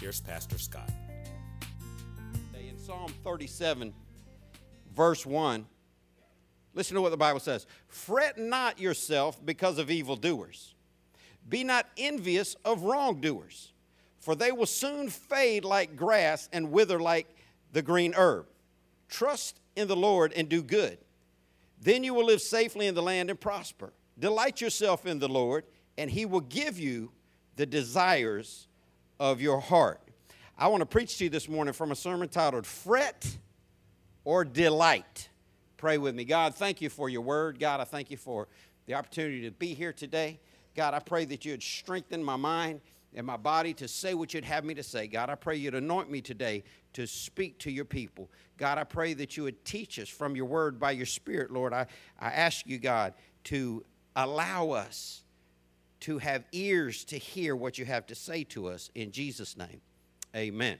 here's Pastor Scott. In Psalm 37, verse 1, listen to what the Bible says. Fret not yourself because of evildoers. Be not envious of wrongdoers, for they will soon fade like grass and wither like the green herb. Trust in the Lord and do good. Then you will live safely in the land and prosper. Delight yourself in the Lord, and he will give you the desires of your heart. I want to preach to you this morning from a sermon titled Fret or Delight. Pray with me. God, thank you for your word. God, I thank you for the opportunity to be here today. God, I pray that you would strengthen my mind and my body to say what you'd have me to say. God, I pray you'd anoint me today to speak to your people. God, I pray that you would teach us from your word by your spirit, Lord. I ask you, God, to allow us to have ears to hear what you have to say to us. In Jesus' name, amen.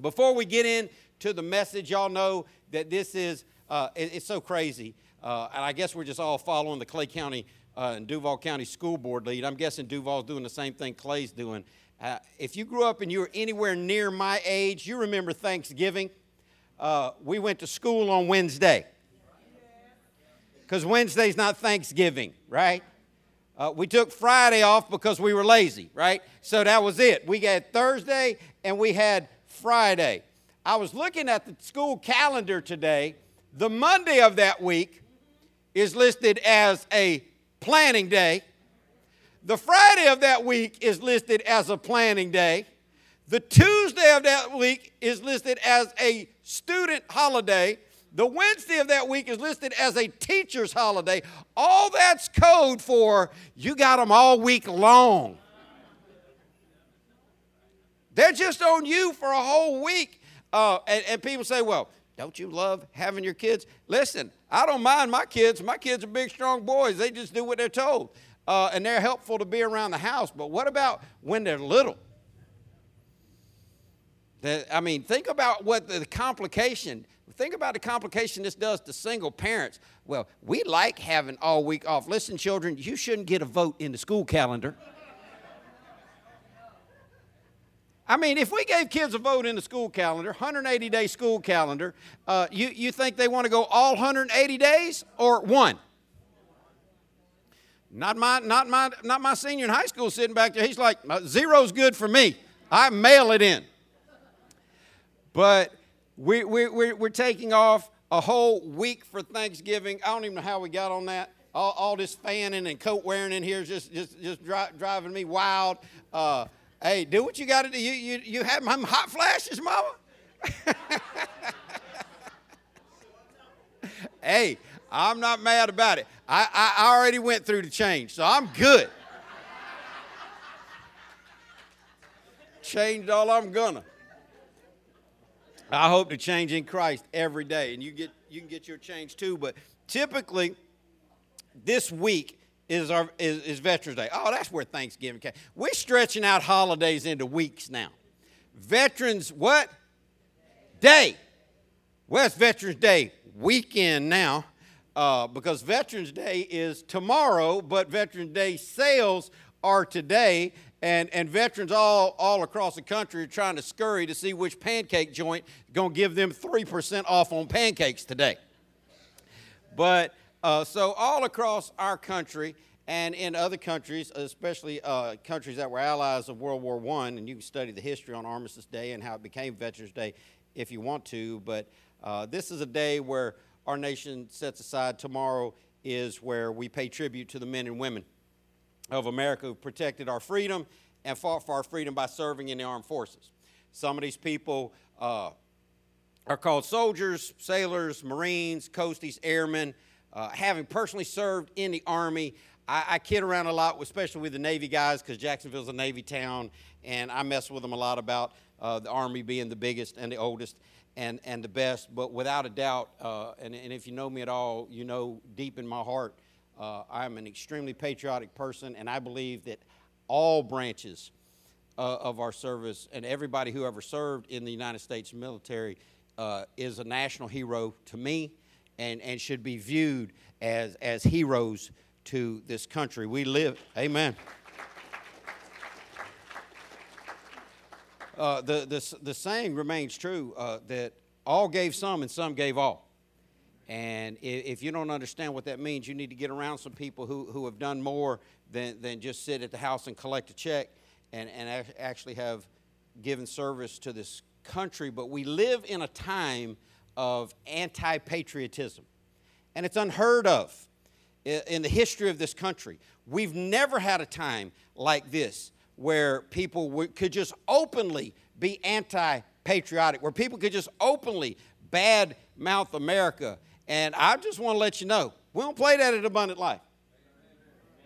Before we get into the message, y'all know that this is, it's so crazy. And I guess we're just all following the Clay County and Duval County school board lead. I'm guessing Duval's doing the same thing Clay's doing. If you grew up and you were anywhere near my age, you remember Thanksgiving. We went to school on Wednesday. Because Wednesday's not Thanksgiving, right? We took Friday off because we were lazy, right? So that was it. We had Thursday and we had Friday. I was looking at the school calendar today. The Monday of that week is listed as a planning day. The Friday of that week is listed as a planning day. The Tuesday of that week is listed as a student holiday. The Wednesday of that week is listed as a teacher's holiday. All that's code for you got them all week long. They're just on you for a whole week. And people say, well, don't you love having your kids? Listen, I don't mind my kids. My kids are big, strong boys. They just do what they're told. And they're helpful to be around the house. But what about when they're little? I mean, think about what the complication is. Think about the complication this does to single parents. Well, we like having all week off. Listen, children, you shouldn't get a vote in the school calendar. I mean, if we gave kids a vote in the school calendar, 180-day school calendar, you think they want to go all 180 days or one? Not my senior in high school sitting back there. He's like, zero's good for me. I mail it in. But We're taking off a whole week for Thanksgiving. I don't even know how we got on that. All this fanning and coat wearing in here is just driving me wild. Hey, do what you got to do. You have my hot flashes, Mama. Hey, I'm not mad about it. I already went through the change, so I'm good. Changed all I'm gonna. I hope to change in Christ every day, and you can get your change too. But typically, this week is Veterans Day. Oh, that's where Thanksgiving came. We're stretching out holidays into weeks now. Veterans what? Day. Well, it's Veterans Day weekend now, because Veterans Day is tomorrow, but Veterans Day sales are today. And veterans all across the country are trying to scurry to see which pancake joint is going to give them 3% off on pancakes today. But so all across our country and in other countries, especially countries that were allies of World War I, and you can study the history on Armistice Day and how it became Veterans Day if you want to. But this is a day where our nation sets aside. Tomorrow is where we pay tribute to the men and women of America who protected our freedom and fought for our freedom by serving in the armed forces. Some of these people are called soldiers, sailors, Marines, coasties, airmen. Having personally served in the Army, I kid around a lot, especially with the Navy guys, because Jacksonville's a Navy town, and I mess with them a lot about the Army being the biggest and the oldest and the best. But without a doubt, and if you know me at all, you know deep in my heart, I'm an extremely patriotic person, and I believe that all branches of our service and everybody who ever served in the United States military is a national hero to me, and should be viewed as heroes to this country. We live, amen. The saying remains true that all gave some and some gave all. And if you don't understand what that means, you need to get around some people who have done more than just sit at the house and collect a check and actually have given service to this country. But we live in a time of anti-patriotism, and it's unheard of in the history of this country. We've never had a time like this where people could just openly be anti-patriotic, where people could just openly bad-mouth America. And I just want to let you know, we don't play that at Abundant Life.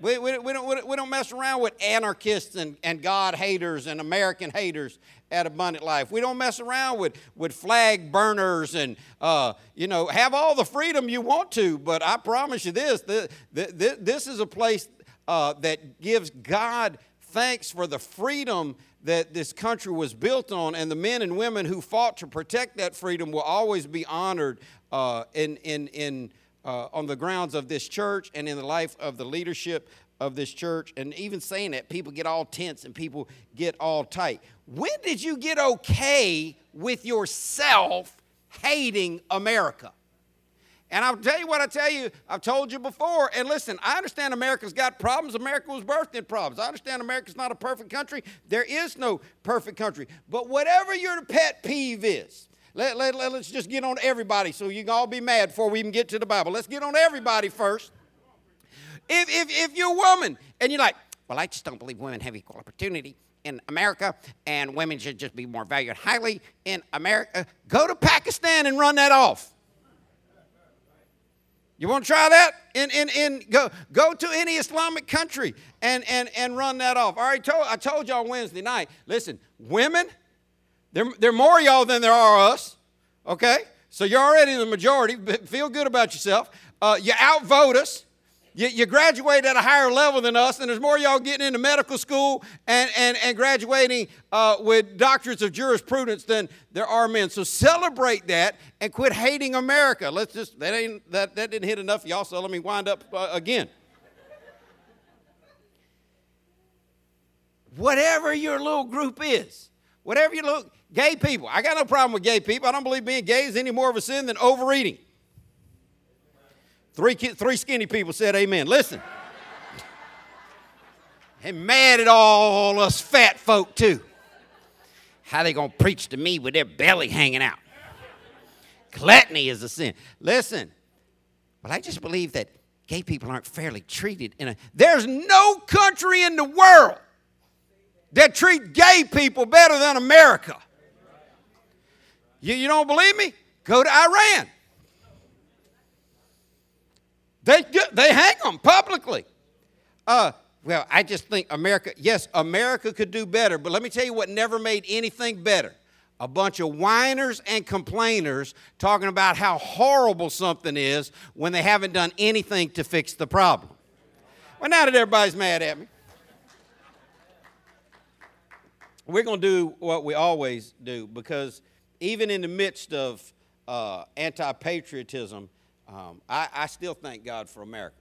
We don't mess around with anarchists and God haters and American haters at Abundant Life. We don't mess around with flag burners and, have all the freedom you want to. But I promise you this, this is a place that gives God thanks for the freedom that this country was built on. And the men and women who fought to protect that freedom will always be honored on the grounds of this church and in the life of the leadership of this church. And even saying that, people get all tense and people get all tight. When did you get okay with yourself hating America? And I'll tell you what I tell you. I've told you before. And listen, I understand America's got problems. America was birthed in problems. I understand America's not a perfect country. There is no perfect country. But whatever your pet peeve is, let's just get on everybody so you can all be mad before we even get to the Bible. Let's get on everybody first. If you're a woman and you're like, well, I just don't believe women have equal opportunity in America, and women should just be more valued highly in America, go to Pakistan and run that off. You want to try that? Go to any Islamic country and run that off. I told y'all Wednesday night, listen, women, there are more of y'all than there are us, okay? So you're already in the majority, but feel good about yourself. You outvote us. You graduate at a higher level than us, and there's more of y'all getting into medical school and graduating with doctorates of jurisprudence than there are men. So celebrate that and quit hating America. Let's just that didn't hit enough, y'all. So let me wind up again. Whatever your little group is, whatever your little gay people. I got no problem with gay people. I don't believe being gay is any more of a sin than overeating. Three skinny people said amen. Listen. And mad at all us fat folk too. How they going to preach to me with their belly hanging out? Gluttony is a sin. Listen. Well, I just believe that gay people aren't fairly treated. There's no country in the world that treat gay people better than America. You don't believe me? Go to Iran. They hang them publicly. Well, I just think America, yes, America could do better. But let me tell you what never made anything better. A bunch of whiners and complainers talking about how horrible something is when they haven't done anything to fix the problem. Well, now that everybody's mad at me, we're going to do what we always do, because even in the midst of anti-patriotism, I still thank God for America.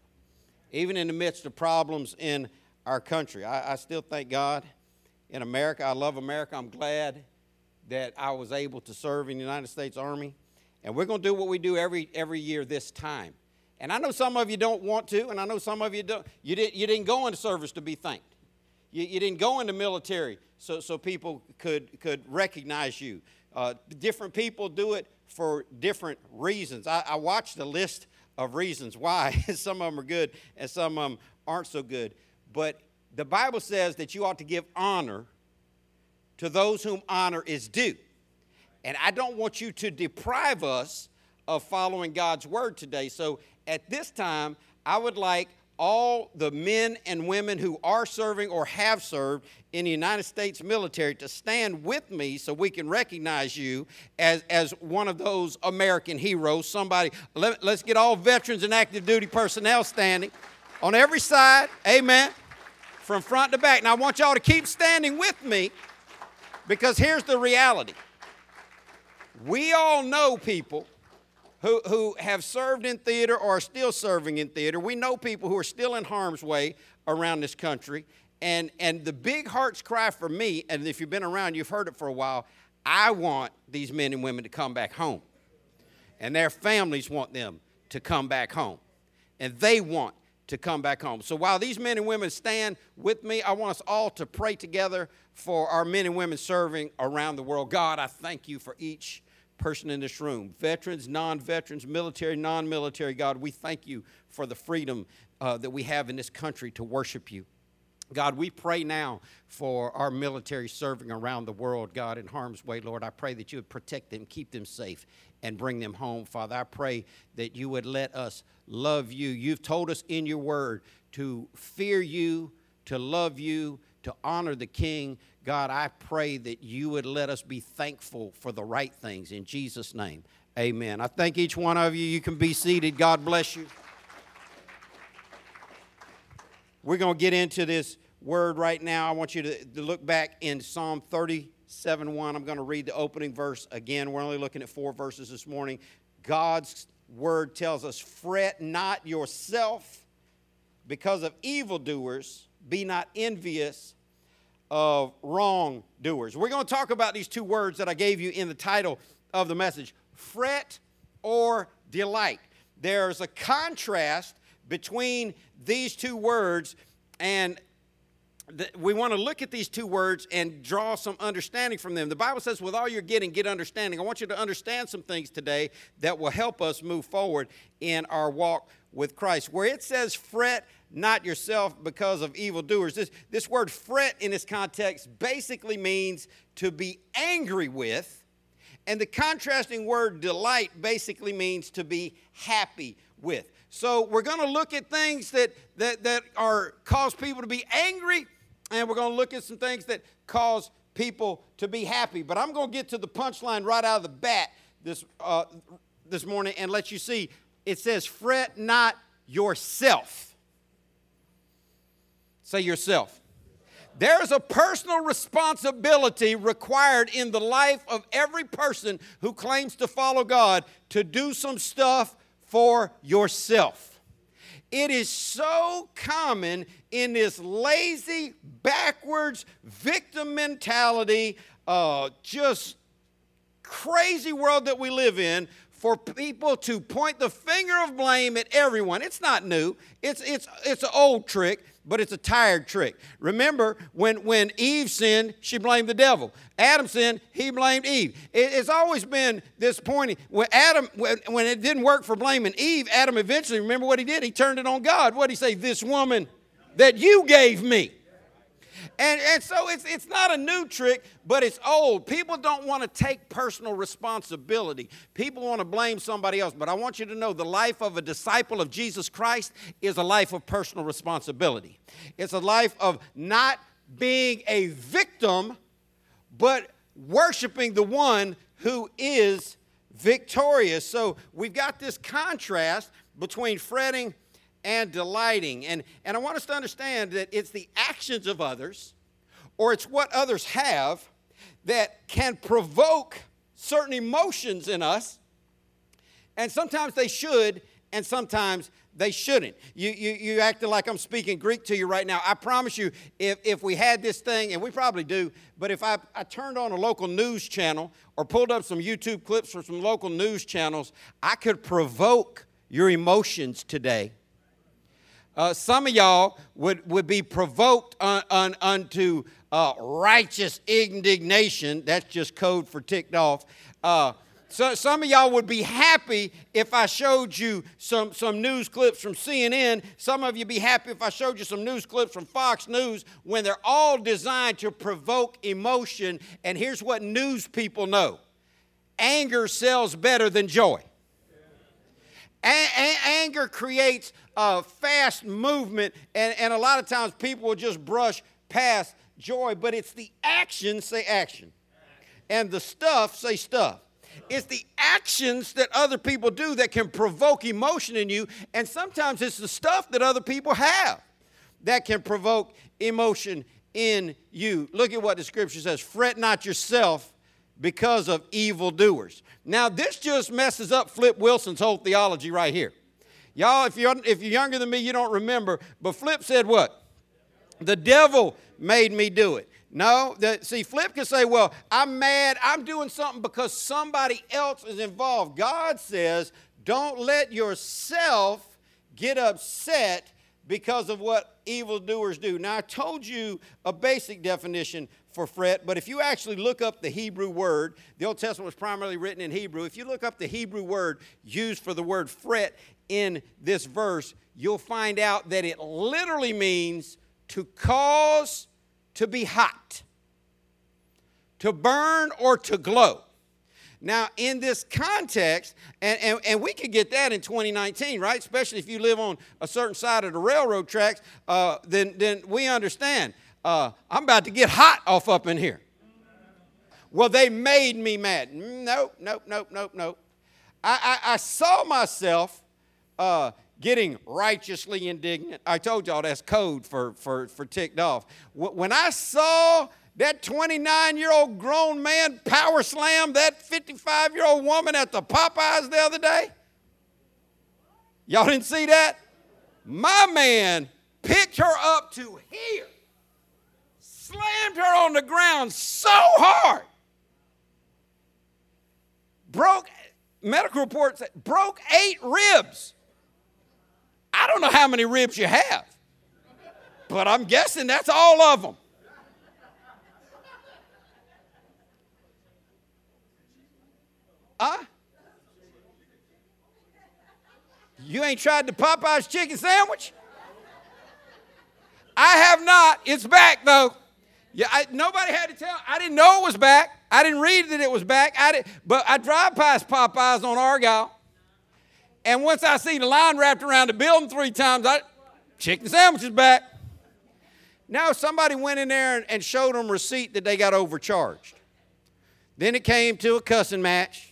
Even in the midst of problems in our country, I still thank God in America. I love America. I'm glad that I was able to serve in the United States Army. And we're going to do what we do every year this time. And I know some of you don't want to, and I know some of you don't. You didn't go into service to be thanked. You didn't go into military so people could recognize you. Different people do it for different reasons. I watched the list of reasons why. Some of them are good and some of them aren't so good. But the Bible says that you ought to give honor to those whom honor is due. And I don't want you to deprive us of following God's word today. So at this time, I would like all the men and women who are serving or have served in the United States military to stand with me so we can recognize you as one of those American heroes. Somebody, let's get all veterans and active duty personnel standing on every side, amen, from front to back. Now, I want y'all to keep standing with me because here's the reality. We all know people who have served in theater or are still serving in theater. We know people who are still in harm's way around this country. And the big heart's cry for me, and if you've been around, you've heard it for a while, I want these men and women to come back home. And their families want them to come back home. And they want to come back home. So while these men and women stand with me, I want us all to pray together for our men and women serving around the world. God, I thank you for each person in this room, veterans, non-veterans, military, non-military. God, we thank you for the freedom that we have in this country to worship you. God, we pray now for our military serving around the world, God, in harm's way, Lord. I pray that you would protect them, keep them safe, and bring them home. Father, I pray that you would let us love you. You've told us in your word to fear you, to love you, to honor the King. God, I pray that you would let us be thankful for the right things. In Jesus' name, amen. I thank each one of you. You can be seated. God bless you. We're going to get into this word right now. I want you to look back in Psalm 37:1. I'm going to read the opening verse again. We're only looking at 4 verses this morning. God's word tells us, "Fret not yourself because of evildoers. Be not envious of wrongdoers." We're going to talk about these two words that I gave you in the title of the message, fret or delight. There's a contrast between these two words, and we want to look at these two words and draw some understanding from them. The Bible says, with all you're getting, get understanding. I want you to understand some things today that will help us move forward in our walk with Christ. Where it says fret not yourself because of evildoers, this word fret in this context basically means to be angry with. And the contrasting word delight basically means to be happy with. So we're going to look at things that are cause people to be angry, and we're going to look at some things that cause people to be happy. But I'm going to get to the punchline right out of the bat this morning and let you see. It says, fret not yourself. Say yourself. There is a personal responsibility required in the life of every person who claims to follow God to do some stuff for yourself. It is so common in this lazy, backwards, victim mentality, just crazy world that we live in, for people to point the finger of blame at everyone. It's not new. It's an old trick, but it's a tired trick. Remember, when Eve sinned, she blamed the devil. Adam sinned, he blamed Eve. It's always been this pointing. When it didn't work for blaming Eve, Adam eventually, remember what he did? He turned it on God. What did he say? This woman that you gave me. And so it's not a new trick, but it's old. People don't want to take personal responsibility. People want to blame somebody else. But I want you to know the life of a disciple of Jesus Christ is a life of personal responsibility. It's a life of not being a victim, but worshiping the one who is victorious. So we've got this contrast between fretting and delighting. And I want us to understand that it's the actions of others, or it's what others have, that can provoke certain emotions in us. And sometimes they should, and sometimes they shouldn't. You acting like I'm speaking Greek to you right now. I promise you, if we had this thing, and we probably do, but if I turned on a local news channel or pulled up some YouTube clips from some local news channels, I could provoke your emotions today. Some of y'all would be provoked unto righteous indignation. That's just code for ticked off. So some of y'all would be happy if I showed you some news clips from CNN. Some of you would be happy if I showed you some news clips from Fox News, when they're all designed to provoke emotion. And here's what news people know. Anger sells better than joy. Anger creates a fast movement, and a lot of times people will just brush past joy, but it's the action, say action, and the stuff, say stuff. It's the actions that other people do that can provoke emotion in you, and sometimes it's the stuff that other people have that can provoke emotion in you. Look at what the scripture says. Fret not yourself because of evildoers. Now, this just messes up Flip Wilson's whole theology right here. Y'all, if you're younger than me, you don't remember, but Flip said what? The devil made me do it. No, see, Flip can say, well, I'm mad, I'm doing something because somebody else is involved. God says, don't let yourself get upset because of what evildoers do. Now, I told you a basic definition for fret, but if you actually look up the Hebrew word, the Old Testament was primarily written in Hebrew. If you look up the Hebrew word used for the word fret in this verse, you'll find out that it literally means to cause to be hot, to burn, or to glow. Now, in this context, and we could get that in 2019, right? Especially if you live on a certain side of the railroad tracks, then we understand. I'm about to get hot off up in here. Well, they made me mad. Nope. I saw myself getting righteously indignant. I told y'all that's code for ticked off. When I saw that 29-year-old grown man power slam that 55-year-old woman at the Popeyes the other day, y'all didn't see that? My man picked her up to here, slammed her on the ground so hard, medical reports broke 8 ribs. I don't know how many ribs you have, but I'm guessing that's all of them. Huh? You ain't tried the Popeyes chicken sandwich? I have not. It's back, though. Yeah, nobody had to tell. I didn't know it was back. I didn't read that it was back. But I drive past Popeyes on Argyle. And once I see the line wrapped around the building 3 times, chicken sandwiches back. Now somebody went in there and showed them receipt that they got overcharged. Then it came to a cussing match.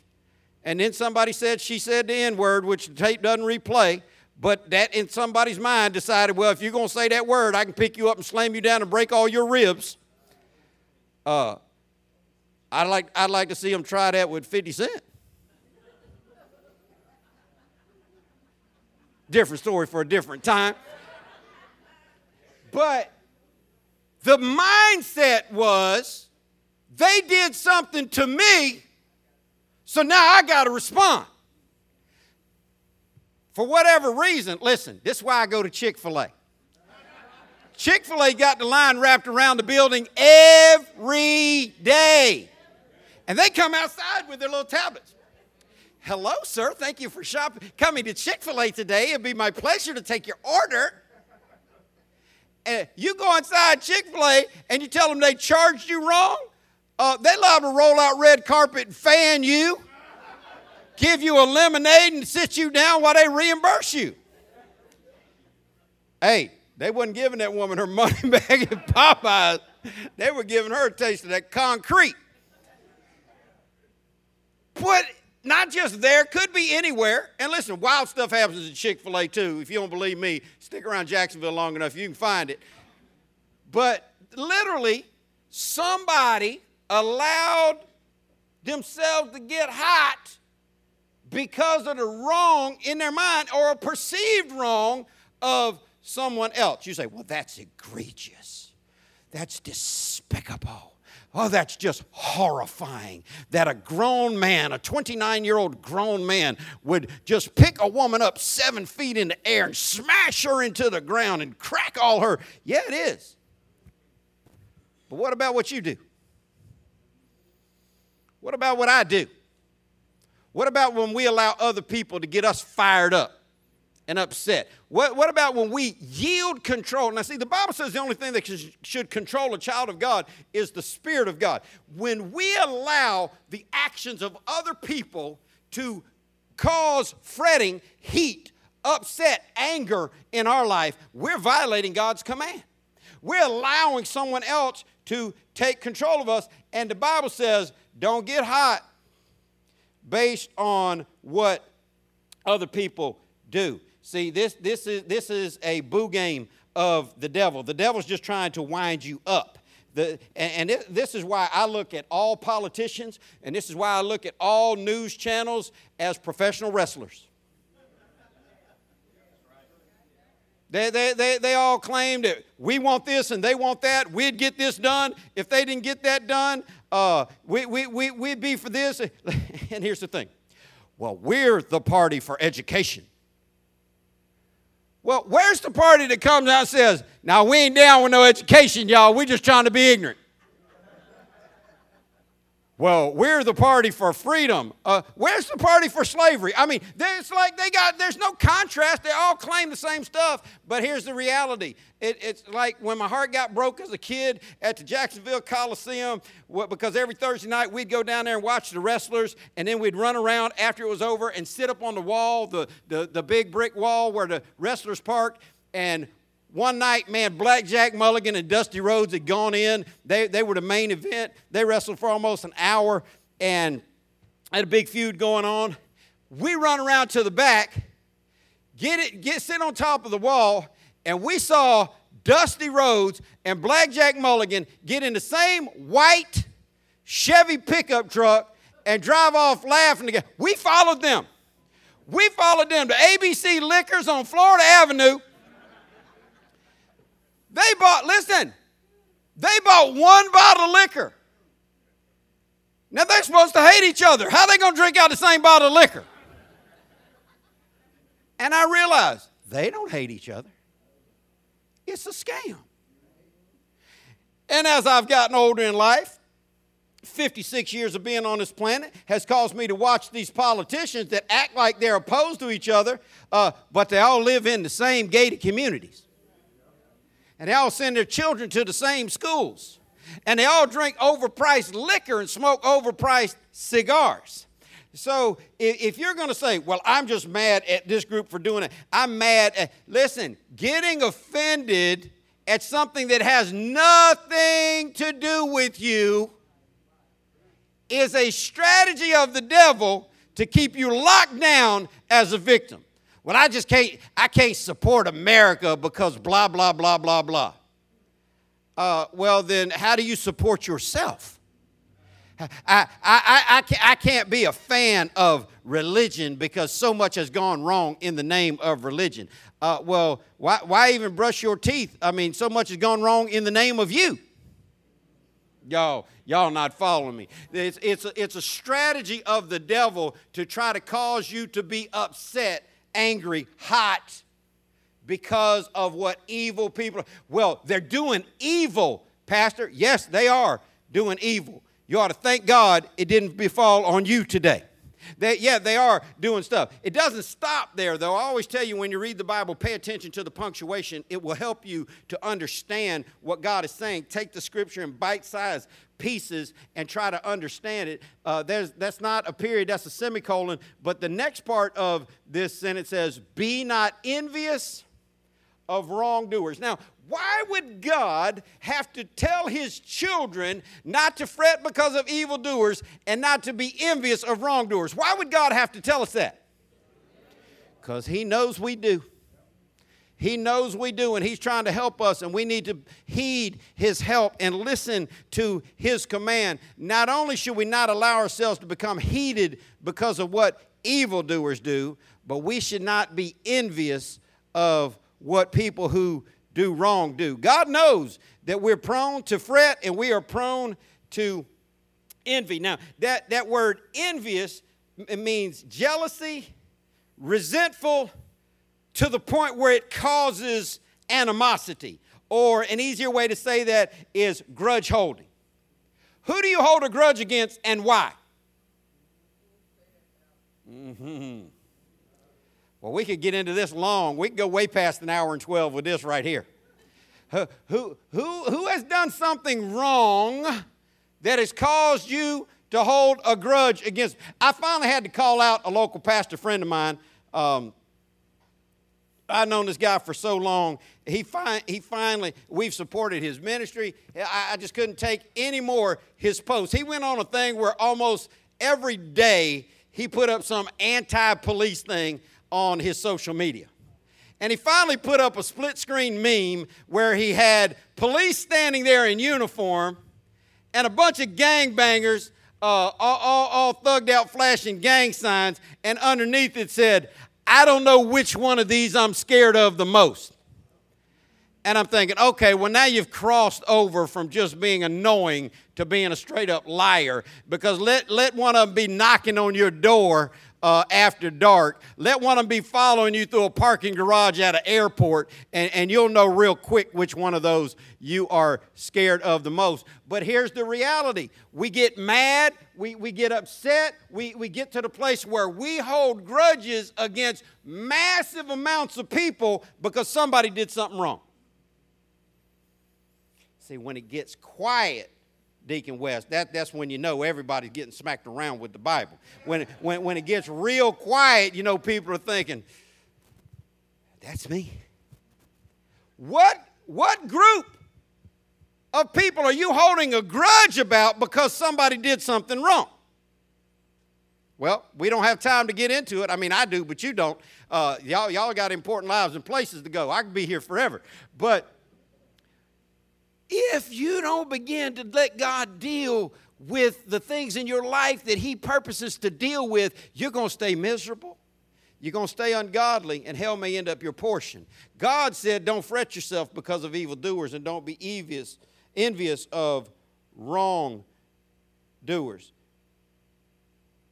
And then somebody said, she said the N-word, which the tape doesn't replay. But that in somebody's mind decided, well, if you're going to say that word, I can pick you up and slam you down and break all your ribs. I'd like to see them try that with 50 Cent. Different story for a different time. But the mindset was, they did something to me, so now I got to respond. For whatever reason, listen, this is why I go to Chick-fil-A. Chick-fil-A got the line wrapped around the building every day. And they come outside with their little tablets. Hello, sir. Thank you for coming to Chick-fil-A today. It'd be my pleasure to take your order. And you go inside Chick-fil-A and you tell them they charged you wrong. They liable to roll out red carpet and fan you, give you a lemonade and sit you down while they reimburse you. Hey, they wasn't giving that woman her money back at Popeyes. They were giving her a taste of that concrete. But not just there, could be anywhere. And listen, wild stuff happens at Chick-fil-A too. If you don't believe me, stick around Jacksonville long enough, you can find it. But literally, somebody allowed themselves to get hot because of the wrong in their mind or a perceived wrong of someone else. You say, well, that's egregious. That's despicable. Oh, that's just horrifying that a grown man, a 29-year-old grown man, would just pick a woman up 7 feet in the air and smash her into the ground and crack all her. Yeah, it is. But what about what you do? What about what I do? What about when we allow other people to get us fired up and upset? What about when we yield control? Now, see, the Bible says the only thing that should control a child of God is the Spirit of God. When we allow the actions of other people to cause fretting, heat, upset, anger in our life, we're violating God's command. We're allowing someone else to take control of us. And the Bible says, don't get hot based on what other people do. See, this is a boo game of the devil. The devil's just trying to wind you up. This is why I look at all politicians, and this is why I look at all news channels as professional wrestlers. They all claim that we want this and they want that. We'd get this done. If they didn't get that done, we'd be for this. And here's the thing. Well, we're the party for education. Well, where's the party that comes out and says, now, we ain't down with no education, y'all. We're just trying to be ignorant. Well, we're the party for freedom. Where's the party for slavery? I mean, it's like there's no contrast. They all claim the same stuff, but here's the reality. It's like when my heart got broke as a kid at the Jacksonville Coliseum, because every Thursday night we'd go down there and watch the wrestlers, and then we'd run around after it was over and sit up on the wall, the big brick wall where the wrestlers parked, and one night, man, Black Jack Mulligan and Dusty Rhodes had gone in. They were the main event. They wrestled for almost an hour and had a big feud going on. We run around to the back, sit on top of the wall, and we saw Dusty Rhodes and Black Jack Mulligan get in the same white Chevy pickup truck and drive off laughing together. We followed them. to ABC Liquors on Florida Avenue. They bought one bottle of liquor. Now, they're supposed to hate each other. How are they going to drink out the same bottle of liquor? And I realized they don't hate each other. It's a scam. And as I've gotten older in life, 56 years of being on this planet has caused me to watch these politicians that act like they're opposed to each other, but they all live in the same gated communities. And they all send their children to the same schools. And they all drink overpriced liquor and smoke overpriced cigars. So if you're going to say, well, I'm just mad at this group for doing it. I'm mad at... Listen, getting offended at something that has nothing to do with you is a strategy of the devil to keep you locked down as a victim. Well, I can't support America because blah, blah, blah, blah, blah. Well, then how do you support yourself? I can't be a fan of religion because so much has gone wrong in the name of religion. Well, why even brush your teeth? I mean, so much has gone wrong in the name of you. Y'all not following me. It's a strategy of the devil to try to cause you to be upset, angry, hot, because of what evil people... Well, they're doing evil, Pastor. Yes, they are doing evil. You ought to thank God it didn't befall on you today. They are doing stuff. It doesn't stop there, though. I always tell you when you read the Bible, pay attention to the punctuation. It will help you to understand what God is saying. Take the Scripture in bite-sized pieces and try to understand it. That's not a period, that's a semicolon. But the next part of this sentence says, be not envious of wrongdoers. Now, why would God have to tell his children not to fret because of evildoers and not to be envious of wrongdoers? Why would God have to tell us that? Because he knows we do. He knows we do, and he's trying to help us, and we need to heed his help and listen to his command. Not only should we not allow ourselves to become heated because of what evildoers do, but we should not be envious of what people who do wrong do. God knows that we're prone to fret and we are prone to envy. Now, that word envious, it means jealousy, resentful, to the point where it causes animosity. Or an easier way to say that is grudge holding. Who do you hold a grudge against and why? Mm-hmm. Well, we could get into this long. We could go way past an hour and 12 with this right here. Who has done something wrong that has caused you to hold a grudge against them. I finally had to call out a local pastor friend of mine. I've known this guy for so long. He finally, we've supported his ministry. I just couldn't take any more his posts. He went on a thing where almost every day he put up some anti-police thing on his social media. And he finally put up a split-screen meme where he had police standing there in uniform and a bunch of gangbangers all thugged out flashing gang signs, and underneath it said, "I don't know which one of these I'm scared of the most." And I'm thinking, okay, well, now you've crossed over from just being annoying to being a straight-up liar, because let one of them be knocking on your door after dark. Let one of them be following you through a parking garage at an airport, and you'll know real quick which one of those you are scared of the most. But here's the reality. We get mad. We get upset. We get to the place where we hold grudges against massive amounts of people because somebody did something wrong. See, when it gets quiet, Deacon West, that's when you know everybody's getting smacked around with the Bible. When it gets real quiet, you know, people are thinking, that's me. What group of people are you holding a grudge about because somebody did something wrong? Well, we don't have time to get into it. I mean, I do, but you don't. Y'all got important lives and places to go. I could be here forever. But if you don't begin to let God deal with the things in your life that he purposes to deal with, you're going to stay miserable. You're going to stay ungodly, and hell may end up your portion. God said, don't fret yourself because of evildoers, and don't be envious of wrongdoers.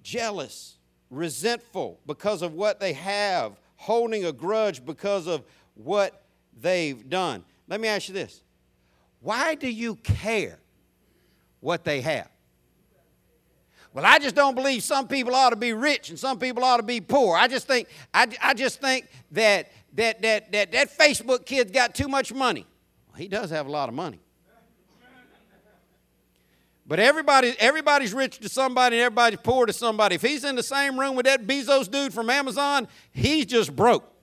Jealous, resentful because of what they have, holding a grudge because of what they've done. Let me ask you this. Why do you care what they have? Well, I just don't believe some people ought to be rich and some people ought to be poor. I just think that Facebook kid's got too much money. Well, he does have a lot of money. But everybody's rich to somebody and everybody's poor to somebody. If he's in the same room with that Bezos dude from Amazon, he's just broke.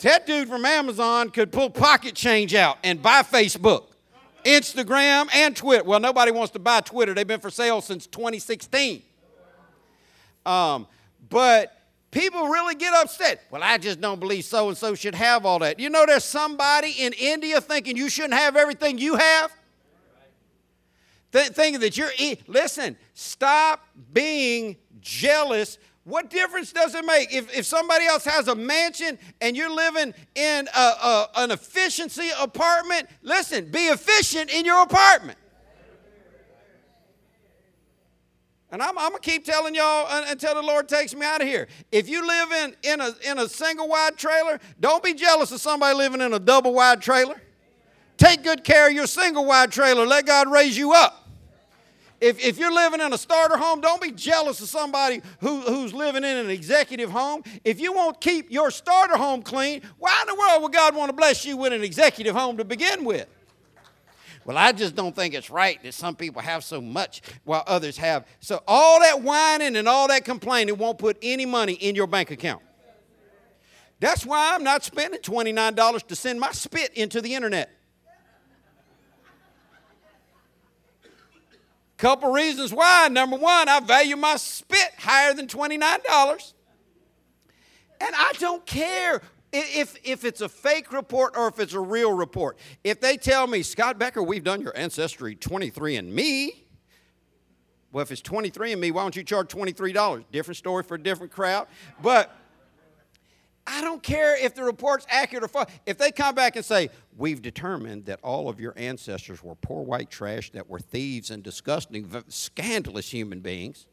That dude from Amazon could pull pocket change out and buy Facebook, Instagram, and Twitter. Well, nobody wants to buy Twitter. They've been for sale since 2016. But people really get upset. Well, I just don't believe so-and-so should have all that. You know, there's somebody in India thinking you shouldn't have everything you have. Thinking that you're... Listen, stop being jealous. What difference does it make if somebody else has a mansion and you're living in an efficiency apartment? Listen, be efficient in your apartment. And I'm going to keep telling y'all until the Lord takes me out of here. If you live in a single-wide trailer, don't be jealous of somebody living in a double-wide trailer. Take good care of your single-wide trailer. Let God raise you up. If you're living in a starter home, don't be jealous of somebody who's living in an executive home. If you won't keep your starter home clean, why in the world would God want to bless you with an executive home to begin with? Well, I just don't think it's right that some people have so much while others have. So all that whining and all that complaining won't put any money in your bank account. That's why I'm not spending $29 to send my spit into the internet. Couple reasons why. Number one, I value my spit higher than $29. And I don't care if it's a fake report or if it's a real report. If they tell me, Scott Becker, we've done your ancestry 23andMe. Well, if it's 23andMe, why don't you charge $23? Different story for a different crowd. But I don't care if the report's accurate or false. If they come back and say, we've determined that all of your ancestors were poor white trash that were thieves and disgusting, scandalous human beings.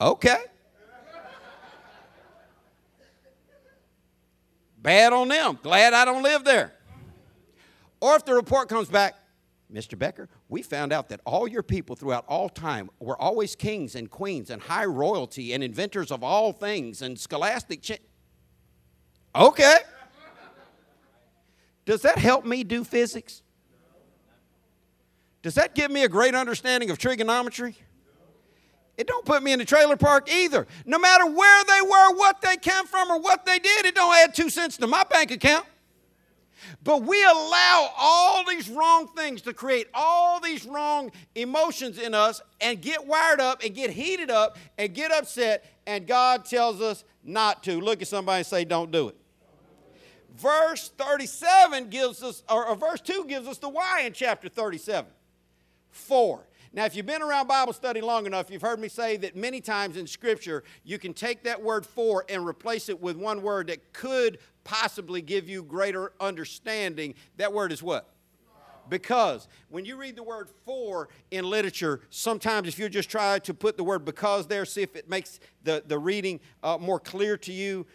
Okay. Bad on them. Glad I don't live there. Or if the report comes back, Mr. Becker, we found out that all your people throughout all time were always kings and queens and high royalty and inventors of all things and scholastic... Okay. Does that help me do physics? Does that give me a great understanding of trigonometry? It don't put me in the trailer park either. No matter where they were, what they came from, or what they did, it don't add 2 cents to my bank account. But we allow all these wrong things to create all these wrong emotions in us and get wired up and get heated up and get upset, and God tells us not to. Look at somebody and say, don't do it. Verse 37 gives us, or verse 2 gives us the why in chapter 37. 4. Now, if you've been around Bible study long enough, you've heard me say that many times in Scripture, you can take that word for and replace it with one word that could possibly give you greater understanding. That word is what? Because. When you read the word for in literature, sometimes if you just try to put the word because there, see if it makes the reading more clear to you.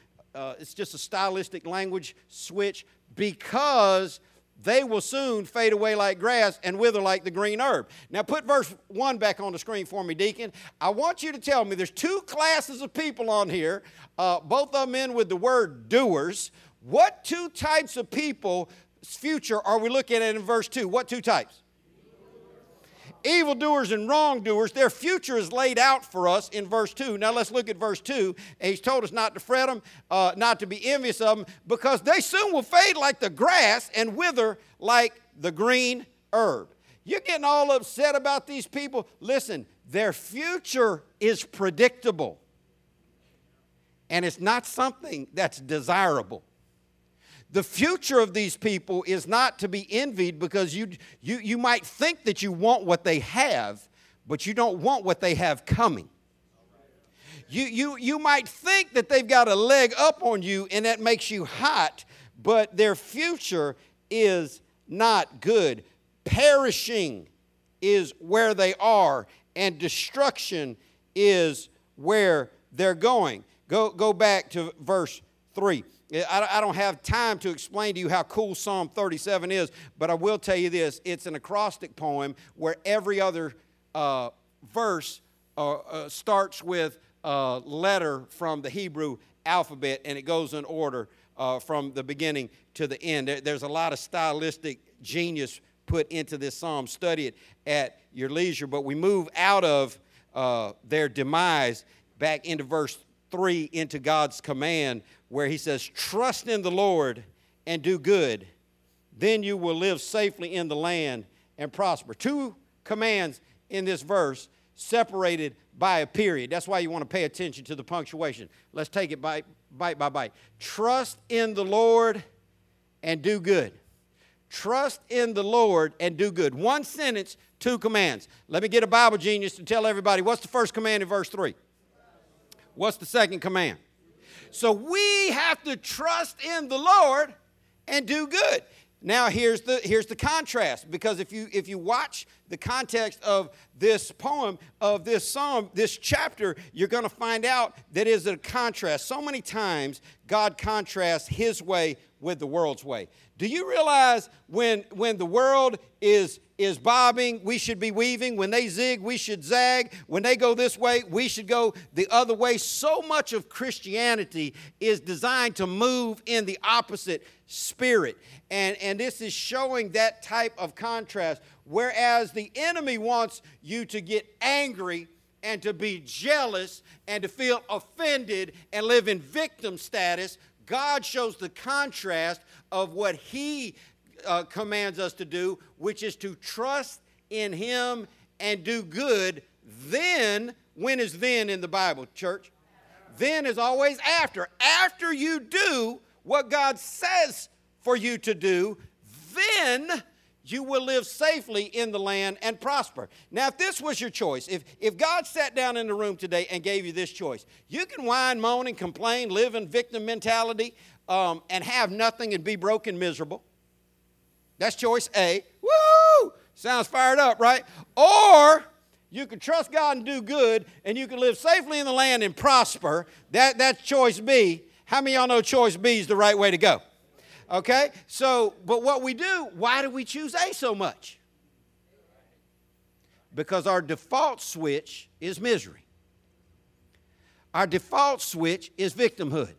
It's just a stylistic language switch. Because they will soon fade away like grass and wither like the green herb. Now put verse 1 back on the screen for me, Deacon. I want you to tell me there's two classes of people on here, both of them end with the word doers. What two types of people's future are we looking at in verse 2? What two types? Evildoers and wrongdoers, their future is laid out for us in verse 2. Now let's look at verse 2. And he's told us not to fret them, not to be envious of them, because they soon will fade like the grass and wither like the green herb. You're getting all upset about these people. Listen, their future is predictable. And it's not something that's desirable. The future of these people is not to be envied, because you might think that you want what they have, but you don't want what they have coming. You might think that they've got a leg up on you and that makes you hot, but their future is not good. Perishing is where they are, and destruction is where they're going. Go back to verse 3. I don't have time to explain to you how cool Psalm 37 is, but I will tell you this. It's an acrostic poem where every other verse starts with a letter from the Hebrew alphabet, and it goes in order from the beginning to the end. There's a lot of stylistic genius put into this psalm. Study it at your leisure. But we move out of their demise back into verse 3, into God's command, where he says, trust in the Lord and do good. Then you will live safely in the land and prosper. Two commands in this verse separated by a period. That's why you want to pay attention to the punctuation. Let's take it bite by bite. Trust in the Lord and do good. Trust in the Lord and do good. One sentence, two commands. Let me get a Bible genius to tell everybody, what's the first command in verse 3? What's the second command? So we have to trust in the Lord and do good. Now here's the contrast, because if you watch the context of this poem, of this psalm, this chapter, you're going to find out that is a contrast. So many times God contrasts his way with the world's way. Do you realize when the world is bobbing, we should be weaving? When they zig, we should zag. When they go this way, we should go the other way. So much of Christianity is designed to move in the opposite spirit. And this is showing that type of contrast. Whereas the enemy wants you to get angry and to be jealous and to feel offended and live in victim status, God shows the contrast of what he commands us to do, which is to trust in him and do good. Then, when is then in the Bible, church? Then is always after. After you do what God says for you to do, then you will live safely in the land and prosper. Now, if this was your choice, if God sat down in the room today and gave you this choice, you can whine, moan, and complain, live in victim mentality, and have nothing and be broke and miserable. That's choice A. Woo! Sounds fired up, right? Or you can trust God and do good, and you can live safely in the land and prosper. That's choice B. How many of y'all know choice B is the right way to go? Okay, so, but what we do, why do we choose A so much? Because our default switch is misery. Our default switch is victimhood.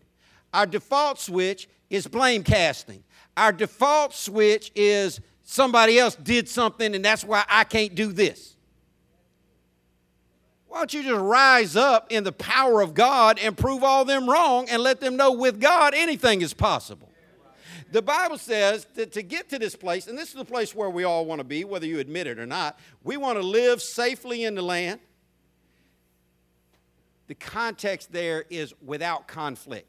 Our default switch is blame casting. Our default switch is somebody else did something and that's why I can't do this. Why don't you just rise up in the power of God and prove all them wrong and let them know with God anything is possible. The Bible says that to get to this place, and this is the place where we all want to be, whether you admit it or not, we want to live safely in the land. The context there is without conflict.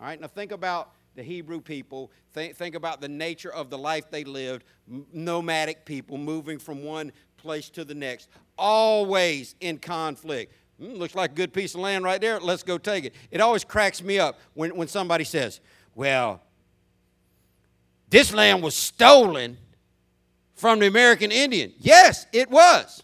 All right, now think about the Hebrew people. Think about the nature of the life they lived, nomadic people moving from one place to the next, always in conflict. Looks like a good piece of land right there. Let's go take it. It always cracks me up when somebody says, well, this land was stolen from the American Indian. Yes, it was.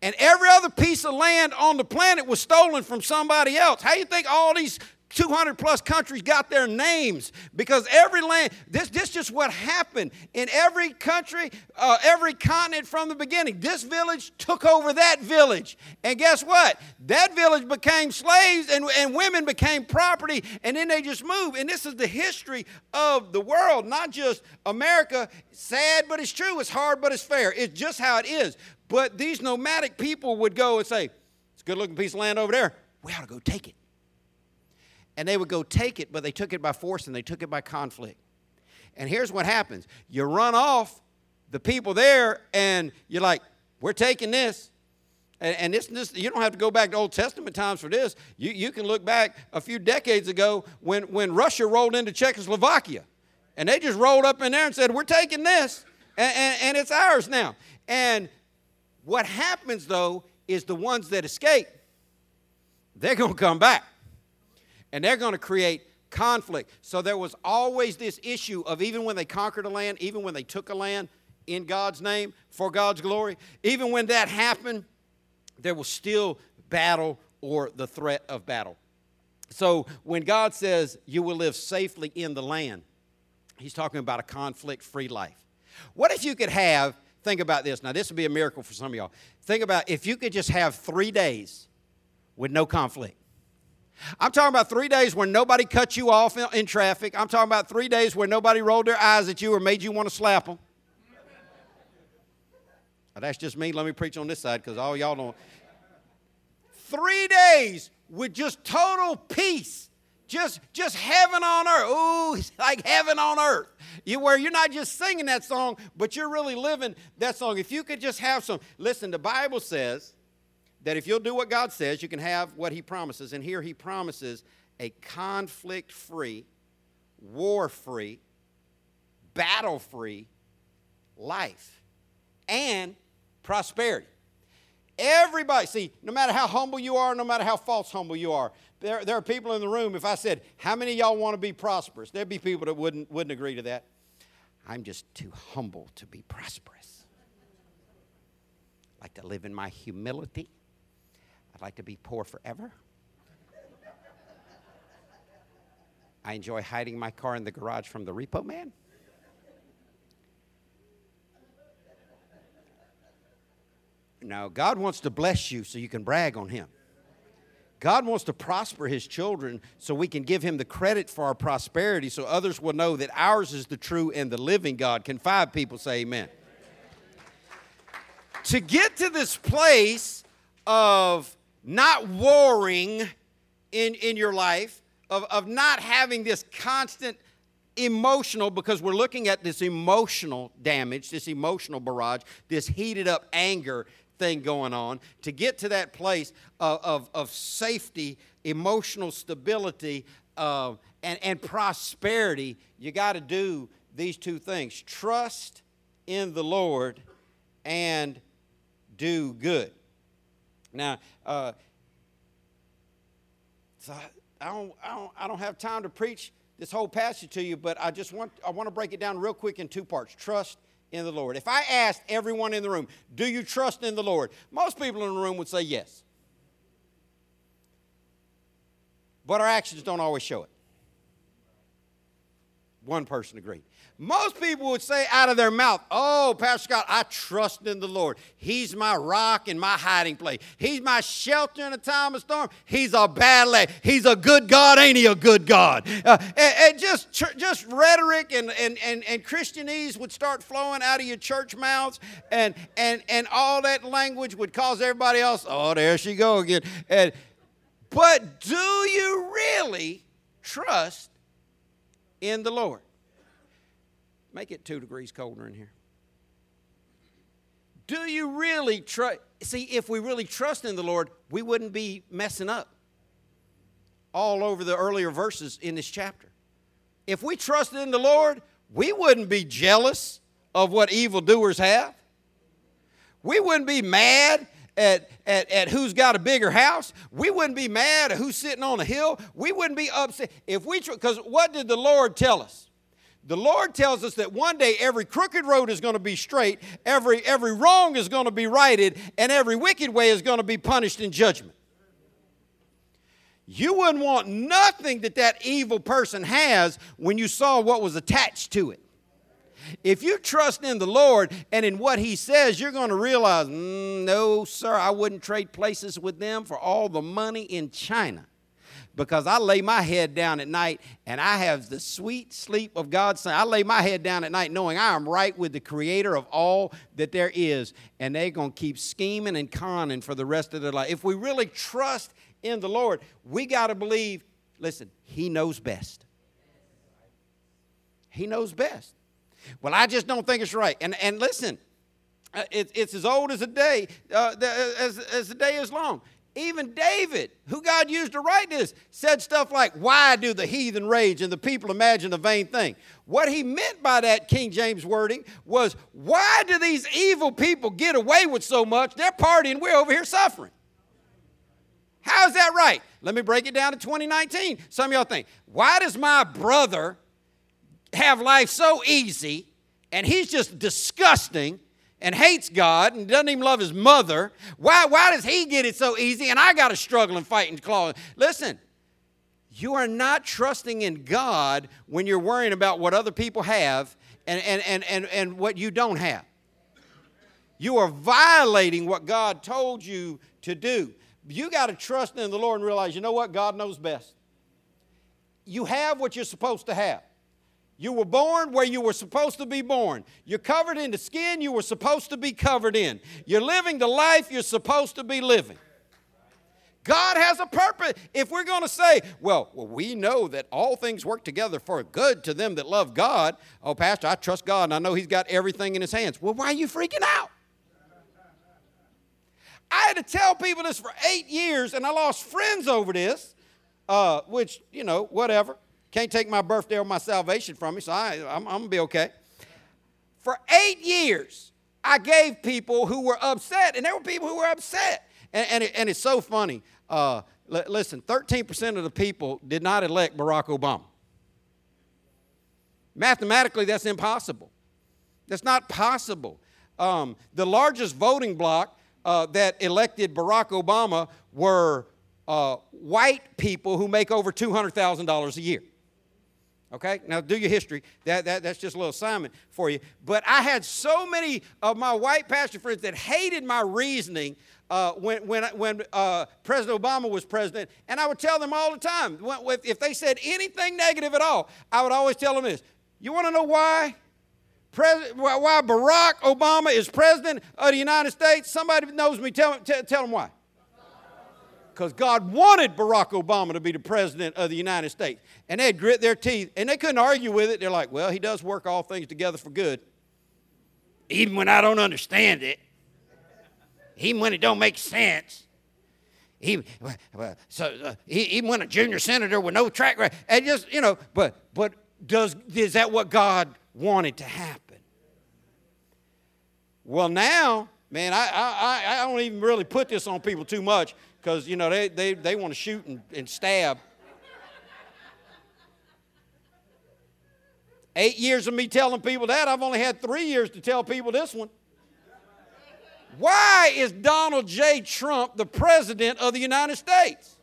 And every other piece of land on the planet was stolen from somebody else. How do you think all these 200-plus countries got their names? Because every land, this just what happened. In every country, every continent from the beginning, this village took over that village. And guess what? That village became slaves and women became property, and then they just moved. And this is the history of the world, not just America. Sad, but it's true. It's hard, but it's fair. It's just how it is. But these nomadic people would go and say, it's a good-looking piece of land over there. We ought to go take it. And they would go take it, but they took it by force and they took it by conflict. And here's what happens. You run off the people there and you're like, we're taking this. And this, you don't have to go back to Old Testament times for this. You can look back a few decades ago when Russia rolled into Czechoslovakia. And they just rolled up in there and said, we're taking this. And it's ours now. And what happens, though, is the ones that escape, they're going to come back. And they're going to create conflict. So there was always this issue of even when they conquered a land, even when they took a land in God's name, for God's glory, even when that happened, there was still battle or the threat of battle. So when God says you will live safely in the land, he's talking about a conflict-free life. What if you could have, think about this. Now, this would be a miracle for some of y'all. Think about if you could just have 3 days with no conflict. I'm talking about 3 days where nobody cut you off in traffic. I'm talking about 3 days where nobody rolled their eyes at you or made you want to slap them. Now, that's just me. Let me preach on this side because all y'all don't. 3 days with just total peace. Just heaven on earth. Ooh, it's like heaven on earth. Where you're not just singing that song, but you're really living that song. If you could just have some. Listen, the Bible says that if you'll do what God says, you can have what he promises. And here he promises a conflict-free, war-free, battle-free life and prosperity. Everybody, see, no matter how humble you are, no matter how false humble you are, there are people in the room, if I said, how many of y'all want to be prosperous? There'd be people that wouldn't agree to that. I'm just too humble to be prosperous. I'd like to live in my humility. I'd like to be poor forever. I enjoy hiding my car in the garage from the repo man. No, God wants to bless you so you can brag on him. God wants to prosper his children so we can give him the credit for our prosperity so others will know that ours is the true and the living God. Can 5 people say amen? To get to this place of not warring in your life, of not having this constant emotional, because we're looking at this emotional damage, this emotional barrage, this heated up anger thing going on, to get to that place of safety, emotional stability, and prosperity, you got to do these two things. Trust in the Lord and do good. Now, so I don't have time to preach this whole passage to you, but I want to break it down real quick in two parts. Trust in the Lord. If I asked everyone in the room, do you trust in the Lord? Most people in the room would say yes. But our actions don't always show it. One person agreed. Most people would say out of their mouth, oh, Pastor Scott, I trust in the Lord. He's my rock and my hiding place. He's my shelter in a time of storm. He's a bad lad. He's a good God. Ain't he a good God? And just rhetoric and Christianese would start flowing out of your church mouths, and all that language would cause everybody else, oh, there she go again. But do you really trust in the Lord? Make it 2 degrees colder in here. Do you really trust? See, if we really trust in the Lord, we wouldn't be messing up all over the earlier verses in this chapter. If we trusted in the Lord, we wouldn't be jealous of what evildoers have. We wouldn't be mad at who's got a bigger house. We wouldn't be mad at who's sitting on a hill. We wouldn't be upset. Because what did the Lord tell us? The Lord tells us that one day every crooked road is going to be straight, every wrong is going to be righted, and every wicked way is going to be punished in judgment. You wouldn't want nothing that evil person has when you saw what was attached to it. If you trust in the Lord and in what He says, you're going to realize, no, sir, I wouldn't trade places with them for all the money in China. Because I lay my head down at night and I have the sweet sleep of God's Son. I lay my head down at night knowing I am right with the Creator of all that there is. And they're going to keep scheming and conning for the rest of their life. If we really trust in the Lord, we got to believe, listen, He knows best. He knows best. Well, I just don't think it's right. And listen, it's as old as a day, as the day is long. Even David, who God used to write this, said stuff like, why do the heathen rage and the people imagine a vain thing? What he meant by that King James wording was, why do these evil people get away with so much? They're partying, we're over here suffering. How is that right? Let me break it down to 2019. Some of y'all think, why does my brother have life so easy and he's just disgusting and hates God and doesn't even love his mother? Why does he get it so easy and I got to struggle and fight and claw? Listen, you are not trusting in God when you're worrying about what other people have and what you don't have. You are violating what God told you to do. You got to trust in the Lord and realize, you know what? God knows best. You have what you're supposed to have. You were born where you were supposed to be born. You're covered in the skin you were supposed to be covered in. You're living the life you're supposed to be living. God has a purpose. If we're going to say, well, we know that all things work together for good to them that love God. Oh, Pastor, I trust God and I know He's got everything in His hands. Well, why are you freaking out? I had to tell people this for 8 years and I lost friends over this, which, you know, whatever. Can't take my birthday or my salvation from me, so I'm going to be okay. For 8 years, I gave people who were upset, and there were people who were upset. And it's so funny. Listen, 13% of the people did not elect Barack Obama. Mathematically, that's impossible. That's not possible. The largest voting bloc that elected Barack Obama were white people who make over $200,000 a year. Okay, now do your history. That's just a little assignment for you. But I had so many of my white pastor friends that hated my reasoning when President Obama was president, and I would tell them all the time, if they said anything negative at all, I would always tell them this. You want to know why Barack Obama is president of the United States? Somebody knows me, tell them why. Because God wanted Barack Obama to be the president of the United States. And they'd grit their teeth, and they couldn't argue with it. They're like, well, He does work all things together for good. Even when I don't understand it. Even when it don't make sense. Even when a junior senator with no track record. And just, you know, but is that what God wanted to happen? Well, now, man, I don't even really put this on people too much. Because, you know, they want to shoot and stab. 8 years of me telling people that. I've only had 3 years to tell people this one. Why is Donald J. Trump the president of the United States?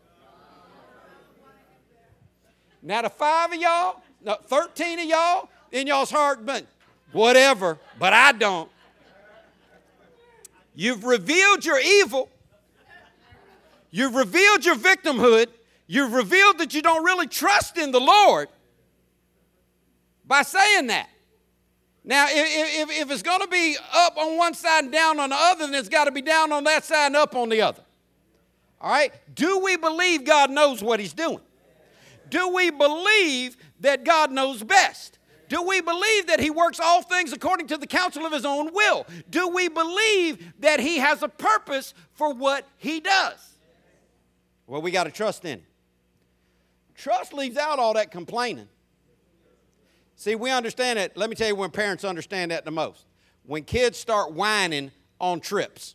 Now, 13 of y'all in y'all's heart, but whatever, but I don't. You've revealed your evil. You've revealed your victimhood. You've revealed that you don't really trust in the Lord by saying that. Now, if it's going to be up on one side and down on the other, then it's got to be down on that side and up on the other. All right? Do we believe God knows what he's doing? Do we believe that God knows best? Do we believe that he works all things according to the counsel of his own will? Do we believe that he has a purpose for what he does? Well, we got to trust in him. Trust leaves out all that complaining. See, we understand it. Let me tell you when parents understand that the most. When kids start whining on trips.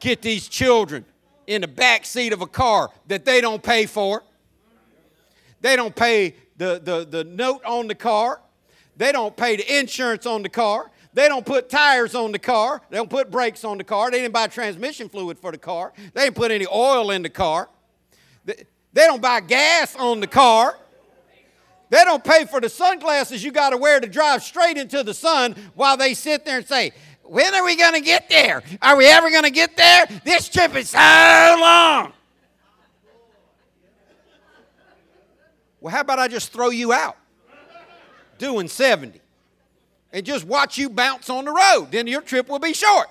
Get these children in the back seat of a car that they don't pay for. They don't pay the note on the car. They don't pay the insurance on the car. They don't put tires on the car. They don't put brakes on the car. They didn't buy transmission fluid for the car. They didn't put any oil in the car. They don't buy gas on the car. They don't pay for the sunglasses you got to wear to drive straight into the sun while they sit there and say, when are we going to get there? Are we ever going to get there? This trip is so long. Well, how about I just throw you out doing 70 and just watch you bounce on the road? Then your trip will be short.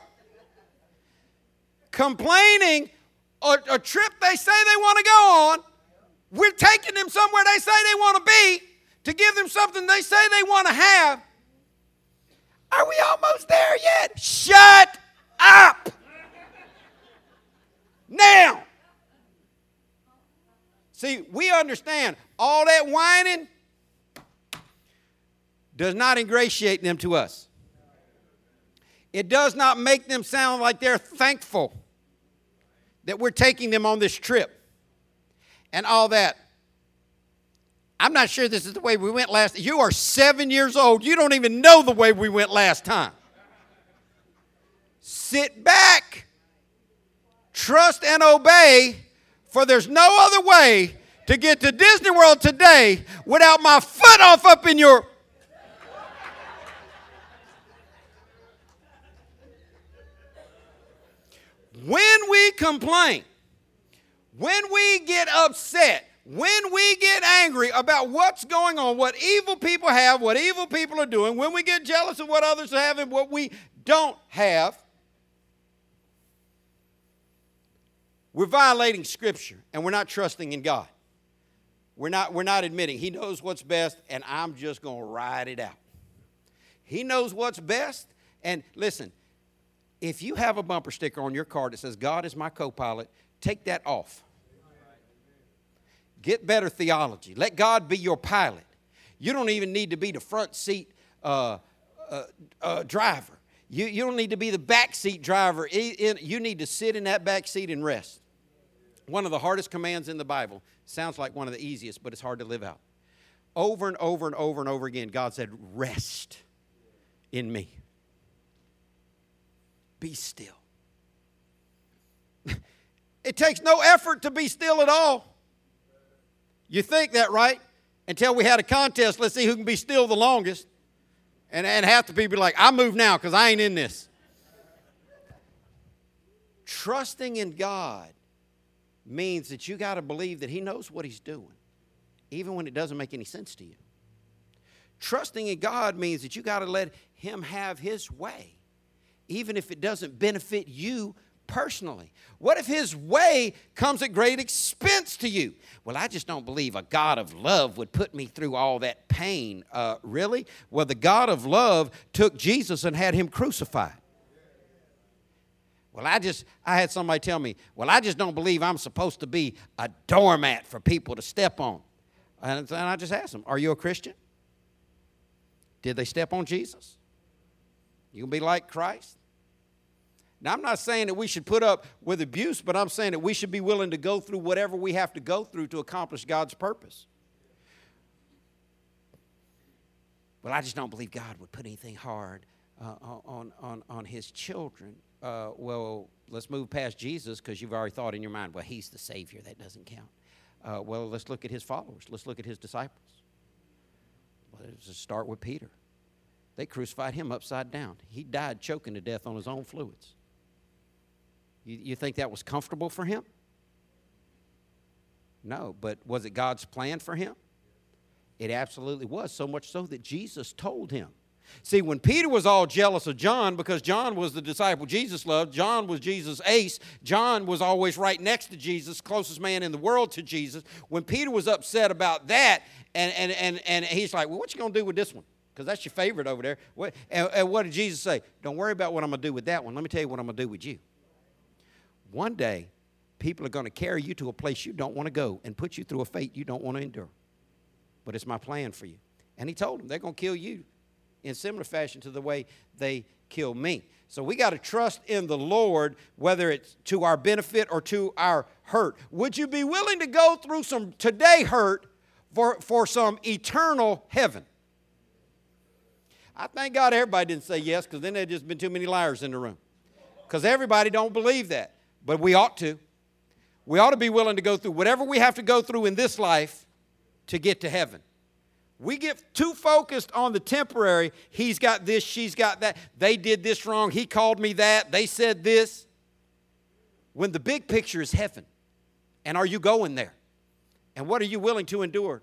Complaining a trip they say they want to go on, we're taking them somewhere they say they want to be to give them something they say they want to have. Are we almost there yet? Shut up! Now! See, we understand all that whining does not ingratiate them to us. It does not make them sound like they're thankful that we're taking them on this trip and all that. I'm not sure this is the way we went last time. You are 7 years old. You don't even know the way we went last time. Sit back, trust and obey, for there's no other way to get to Disney World today without my foot off up in your... When we complain, when we get upset, when we get angry about what's going on, what evil people have, what evil people are doing, when we get jealous of what others have and what we don't have, we're violating Scripture and we're not trusting in God. We're not admitting He knows what's best and I'm just going to ride it out. He knows what's best, and listen, if you have a bumper sticker on your car that says, God is my co-pilot, take that off. Get better theology. Let God be your pilot. You don't even need to be the front seat driver. You don't need to be the back seat driver. You need to sit in that back seat and rest. One of the hardest commands in the Bible. Sounds like one of the easiest, but it's hard to live out. Over and over and over and over again, God said, rest in me. Be still. It takes no effort to be still at all. You think that, right? Until we had a contest, let's see who can be still the longest. And half the people be like, I move now because I ain't in this. Trusting in God means that you got to believe that He knows what He's doing, even when it doesn't make any sense to you. Trusting in God means that you got to let Him have His way, even if it doesn't benefit you personally. What if His way comes at great expense to you? Well, I just don't believe a God of love would put me through all that pain. Really? Well, the God of love took Jesus and had Him crucified. Well, I had somebody tell me, well, I just don't believe I'm supposed to be a doormat for people to step on. And I just asked them, are you a Christian? Did they step on Jesus? You can be like Christ? Now, I'm not saying that we should put up with abuse, but I'm saying that we should be willing to go through whatever we have to go through to accomplish God's purpose. Well, I just don't believe God would put anything hard on His children. Well, let's move past Jesus because you've already thought in your mind, well, He's the Savior. That doesn't count. Well, let's look at his followers. Let's look at his disciples. Let's just start with Peter. They crucified him upside down. He died choking to death on his own fluids. You think that was comfortable for him? No, but was it God's plan for him? It absolutely was, so much so that Jesus told him. See, when Peter was all jealous of John, because John was the disciple Jesus loved, John was Jesus' ace, John was always right next to Jesus, closest man in the world to Jesus. When Peter was upset about that, and he's like, well, what you going to do with this one? Because that's your favorite over there. And what did Jesus say? Don't worry about what I'm going to do with that one. Let me tell you what I'm going to do with you. One day, people are going to carry you to a place you don't want to go and put you through a fate you don't want to endure. But it's my plan for you. And he told them, they're going to kill you in similar fashion to the way they kill me. So we got to trust in the Lord, whether it's to our benefit or to our hurt. Would you be willing to go through some today hurt for some eternal heaven? I thank God everybody didn't say yes, because then there'd just been too many liars in the room. Because everybody don't believe that. But we ought to. We ought to be willing to go through whatever we have to go through in this life to get to heaven. We get too focused on the temporary. He's got this, she's got that. They did this wrong. He called me that. They said this. When the big picture is heaven. And are you going there? And what are you willing to endure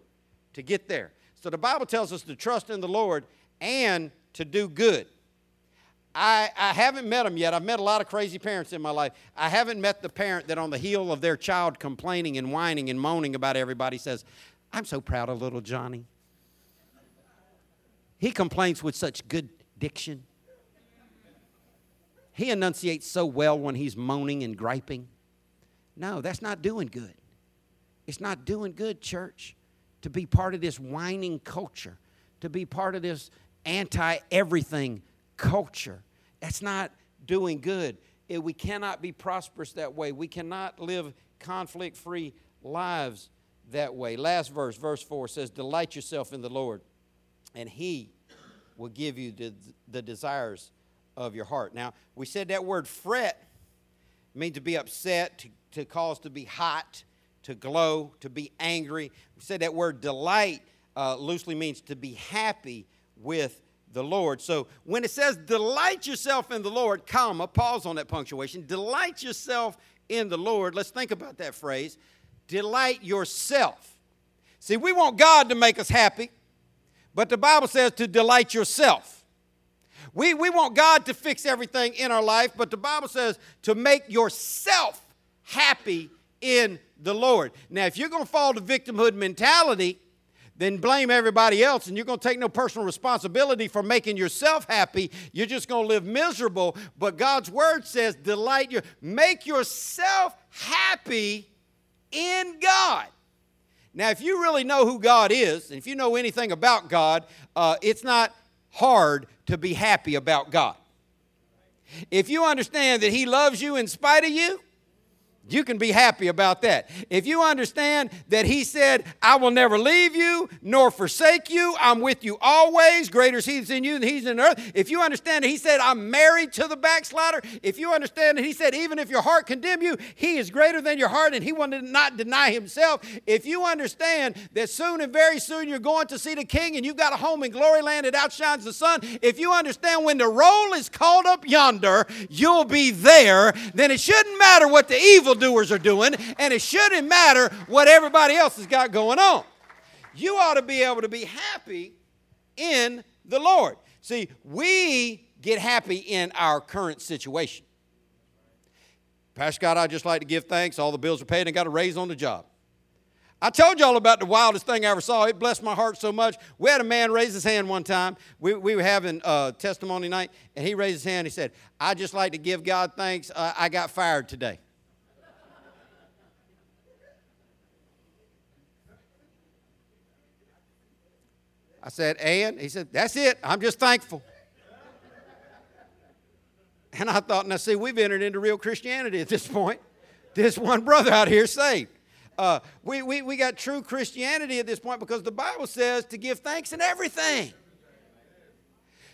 to get there? So the Bible tells us to trust in the Lord and to do good. I haven't met them yet. I've met a lot of crazy parents in my life. I haven't met the parent that on the heel of their child complaining and whining and moaning about everybody says, I'm so proud of little Johnny. He complains with such good diction. He enunciates so well when he's moaning and griping. No, that's not doing good. It's not doing good, church, to be part of this whining culture, to be part of this anti-everything culture. That's not doing good. We cannot be prosperous that way. We cannot live conflict-free lives that way. Last verse, verse 4 says, delight yourself in the Lord, and he will give you the desires of your heart. Now, we said that word fret means to be upset, to cause to be hot, to glow, to be angry. We said that word delight loosely means to be happy with the Lord. So when it says delight yourself in the Lord, comma, pause on that punctuation, delight yourself in the Lord. Let's think about that phrase, delight yourself. See, we want God to make us happy. But the Bible says to delight yourself. We want God to fix everything in our life, but the Bible says to make yourself happy in the Lord. Now, if you're going to fall to victimhood mentality, then blame everybody else, and you're going to take no personal responsibility for making yourself happy. You're just going to live miserable. But God's Word says make yourself happy in God. Now, if you really know who God is, and if you know anything about God, it's not hard to be happy about God. If you understand that He loves you in spite of you, you can be happy about that. If you understand that He said, I will never leave you nor forsake you, I'm with you always, greater is He that's in you than He's in earth. If you understand that He said, I'm married to the backslider. If you understand that He said, even if your heart condemn you, He is greater than your heart and He will not deny Himself. If you understand that soon and very soon you're going to see the King and you've got a home in glory land that outshines the sun, if you understand when the roll is called up yonder, you'll be there, then it shouldn't matter what the evildoers are doing, and it shouldn't matter what everybody else has got going on. You ought to be able to be happy in the Lord. See, we get happy in our current situation. Pastor Scott, I'd just like to give thanks. All the bills are paid and got a raise on the job. I told y'all about the wildest thing I ever saw. It blessed my heart so much. We had a man raise his hand one time. We were having testimony night, and he raised his hand. He said, I'd just like to give God thanks. I got fired today. I said, and? He said, that's it. I'm just thankful. And I thought, now see, we've entered into real Christianity at this point. This one brother out here saved. We got true Christianity at this point because the Bible says to give thanks in everything.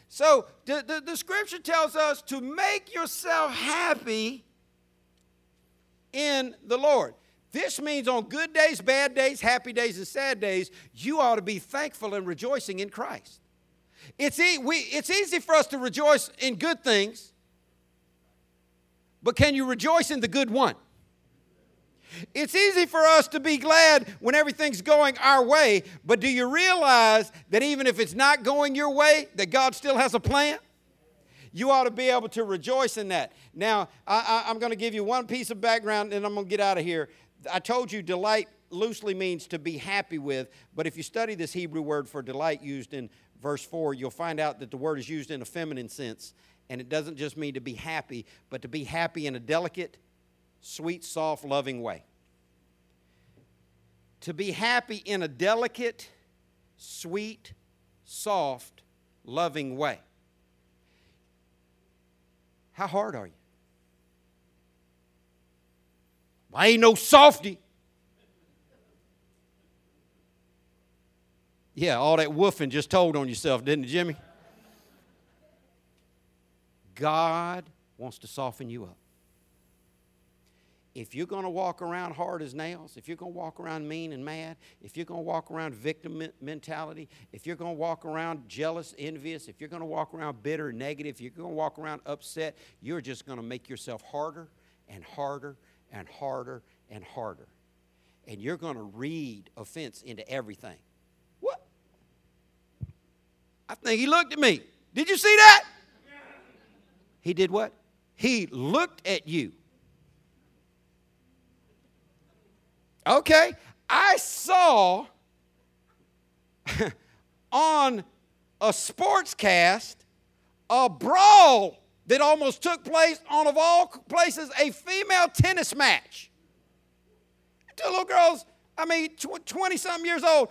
So the Scripture tells us to make yourself happy in the Lord. This means on good days, bad days, happy days, and sad days, you ought to be thankful and rejoicing in Christ. It's easy for us to rejoice in good things, but can you rejoice in the good one? It's easy for us to be glad when everything's going our way, but do you realize that even if it's not going your way, that God still has a plan? You ought to be able to rejoice in that. Now, I'm going to give you one piece of background, and I'm going to get out of here. I told you delight loosely means to be happy with, but if you study this Hebrew word for delight used in verse 4, you'll find out that the word is used in a feminine sense, and it doesn't just mean to be happy, but to be happy in a delicate, sweet, soft, loving way. To be happy in a delicate, sweet, soft, loving way. How hard are you? I ain't no softy. Yeah, all that woofing just told on yourself, didn't it, Jimmy? God wants to soften you up. If you're going to walk around hard as nails, if you're going to walk around mean and mad, if you're going to walk around victim mentality, if you're going to walk around jealous, envious, if you're going to walk around bitter, negative, if you're going to walk around upset, you're just going to make yourself harder and harder and harder and harder. And you're going to read offense into everything. What? I think he looked at me. Did you see that? He did what? He looked at you. Okay, I saw on a sportscast a brawl that almost took place on, of all places, a female tennis match. Two little girls, 20-something years old,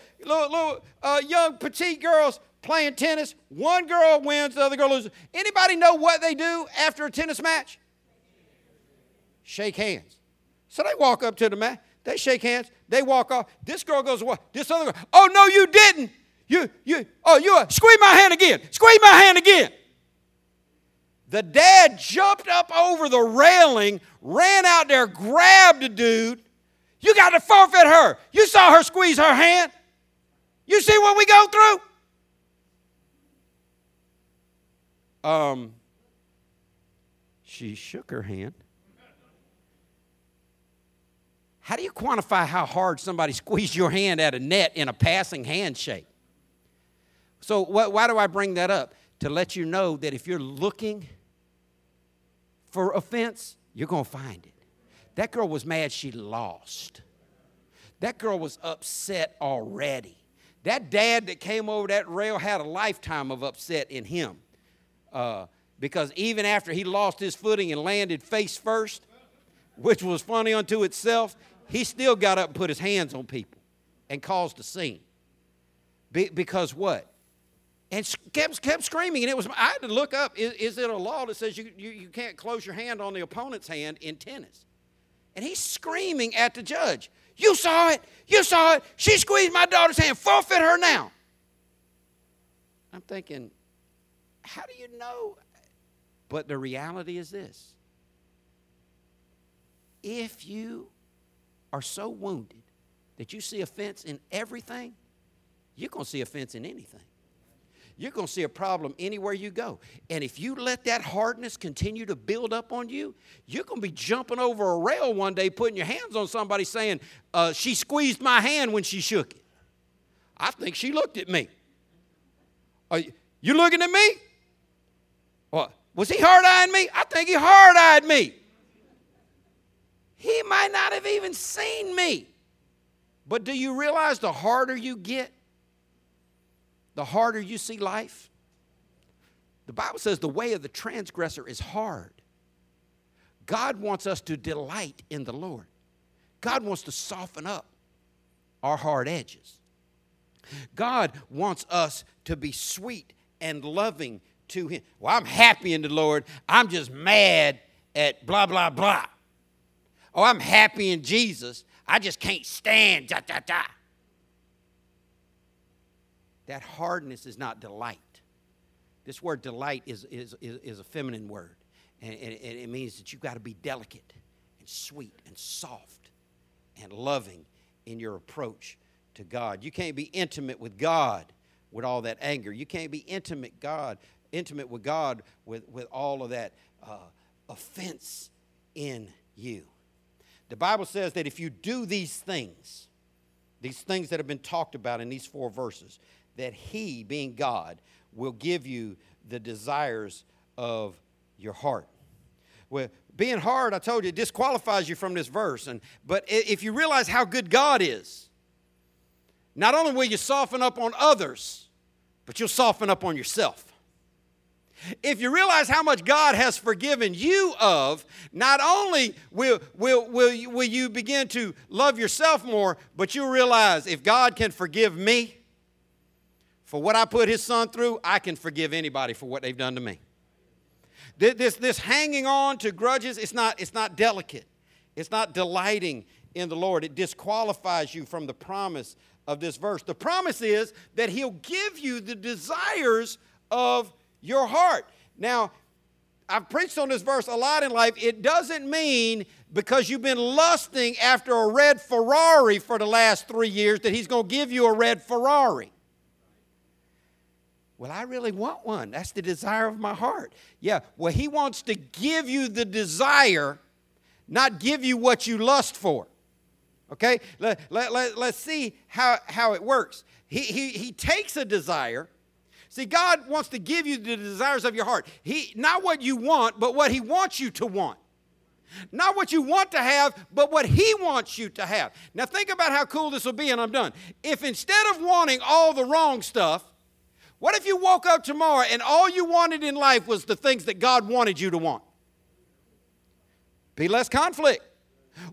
young petite girls playing tennis. One girl wins, the other girl loses. Anybody know what they do after a tennis match? Shake hands. So they walk up to the mat. They shake hands. They walk off. This girl goes, what? This other girl, oh, no, you didn't. Squeeze my hand again. Squeeze my hand again. The dad jumped up over the railing, ran out there, grabbed the dude. You got to forfeit her. You saw her squeeze her hand. You see what we go through? She shook her hand. How do you quantify how hard somebody squeezed your hand at a net in a passing handshake? So why do I bring that up? To let you know that if you're looking for offense, you're going to find it. That girl was mad she lost. That girl was upset already. That dad that came over that rail had a lifetime of upset in him. Because even after he lost his footing and landed face first, which was funny unto itself, he still got up and put his hands on people and caused a scene. Because what? And kept screaming. And it was, I had to look up, is it a law that says you can't close your hand on the opponent's hand in tennis? And he's screaming at the judge. You saw it. You saw it. She squeezed my daughter's hand. Forfeit her now. I'm thinking, how do you know? But the reality is this. If you are so wounded that you see offense in everything, you're going to see offense in anything. You're going to see a problem anywhere you go. And if you let that hardness continue to build up on you, you're going to be jumping over a rail one day, putting your hands on somebody saying, she squeezed my hand when she shook it. I think she looked at me. Are you looking at me? What? Was he hard-eyeing me? I think he hard-eyed me. He might not have even seen me. But do you realize the harder you get, the harder you see life? The Bible says the way of the transgressor is hard. God wants us to delight in the Lord. God wants to soften up our hard edges. God wants us to be sweet and loving to Him. Well, I'm happy in the Lord. I'm just mad at blah, blah, blah. Oh, I'm happy in Jesus. I just can't stand, da, da, da. That hardness is not delight. This word delight is a feminine word. And it means that you've got to be delicate and sweet and soft and loving in your approach to God. You can't be intimate with God with all that anger. You can't be intimate with God with all of that offense in you. The Bible says that if you do these things that have been talked about in these four verses, that He, being God, will give you the desires of your heart. Well, being hard, I told you, disqualifies you from this verse. But if you realize how good God is, not only will you soften up on others, but you'll soften up on yourself. If you realize how much God has forgiven you of, not only will you begin to love yourself more, but you'll realize if God can forgive me for what I put His Son through, I can forgive anybody for what they've done to me. This hanging on to grudges, it's not delicate. It's not delighting in the Lord. It disqualifies you from the promise of this verse. The promise is that He'll give you the desires of your heart. Now, I've preached on this verse a lot in life. It doesn't mean because you've been lusting after a red Ferrari for the last 3 years that He's going to give you a red Ferrari. Well, I really want one. That's the desire of my heart. Yeah, well, He wants to give you the desire, not give you what you lust for. Okay? Let's see how it works. He takes a desire. See, God wants to give you the desires of your heart. Not what you want, but what He wants you to want. Not what you want to have, but what He wants you to have. Now, think about how cool this will be, and I'm done. If instead of wanting all the wrong stuff, what if you woke up tomorrow and all you wanted in life was the things that God wanted you to want? Be less conflict.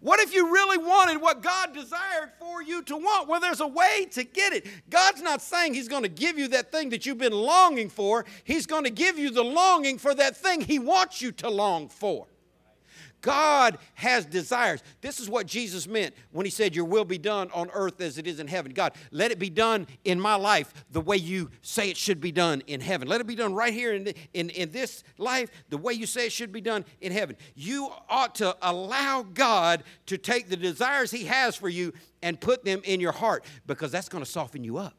What if you really wanted what God desired for you to want? Well, there's a way to get it. God's not saying He's going to give you that thing that you've been longing for. He's going to give you the longing for that thing He wants you to long for. God has desires. This is what Jesus meant when He said, "Your will be done on earth as it is in heaven." God, let it be done in my life the way you say it should be done in heaven. Let it be done right here in this life the way you say it should be done in heaven. You ought to allow God to take the desires He has for you and put them in your heart, because that's going to soften you up.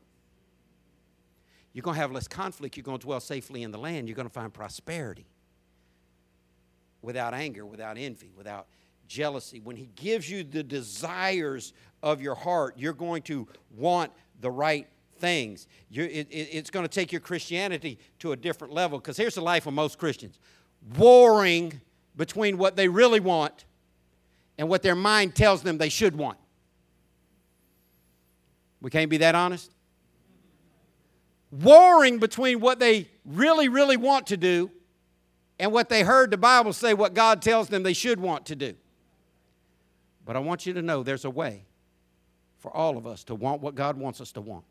You're going to have less conflict. You're going to dwell safely in the land. You're going to find prosperity. Without anger, without envy, without jealousy. When He gives you the desires of your heart, you're going to want the right things. It's going to take your Christianity to a different level, because here's the life of most Christians: warring between what they really want and what their mind tells them they should want. We can't be that honest. Warring between what they really, really want to do and what they heard the Bible say what God tells them they should want to do. But I want you to know there's a way for all of us to want what God wants us to want.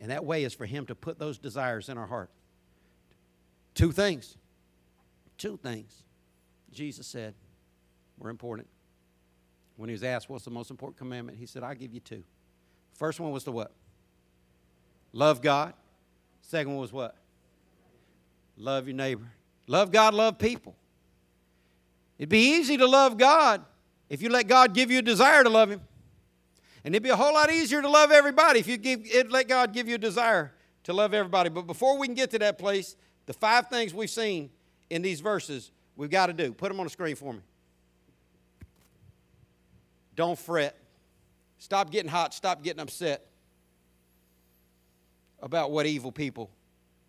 And that way is for Him to put those desires in our heart. Two things. Jesus said were important. When He was asked, what's the most important commandment? He said, I'll give you two. First one was the what? Love God. Second one was what? Love your neighbor. Love God, love people. It'd be easy to love God if you let God give you a desire to love Him. And it'd be a whole lot easier to love everybody if you let God give you a desire to love everybody. But before we can get to that place, the five things we've seen in these verses we've got to do. Put them on the screen for me. Don't fret. Stop getting hot. Stop getting upset about what evil people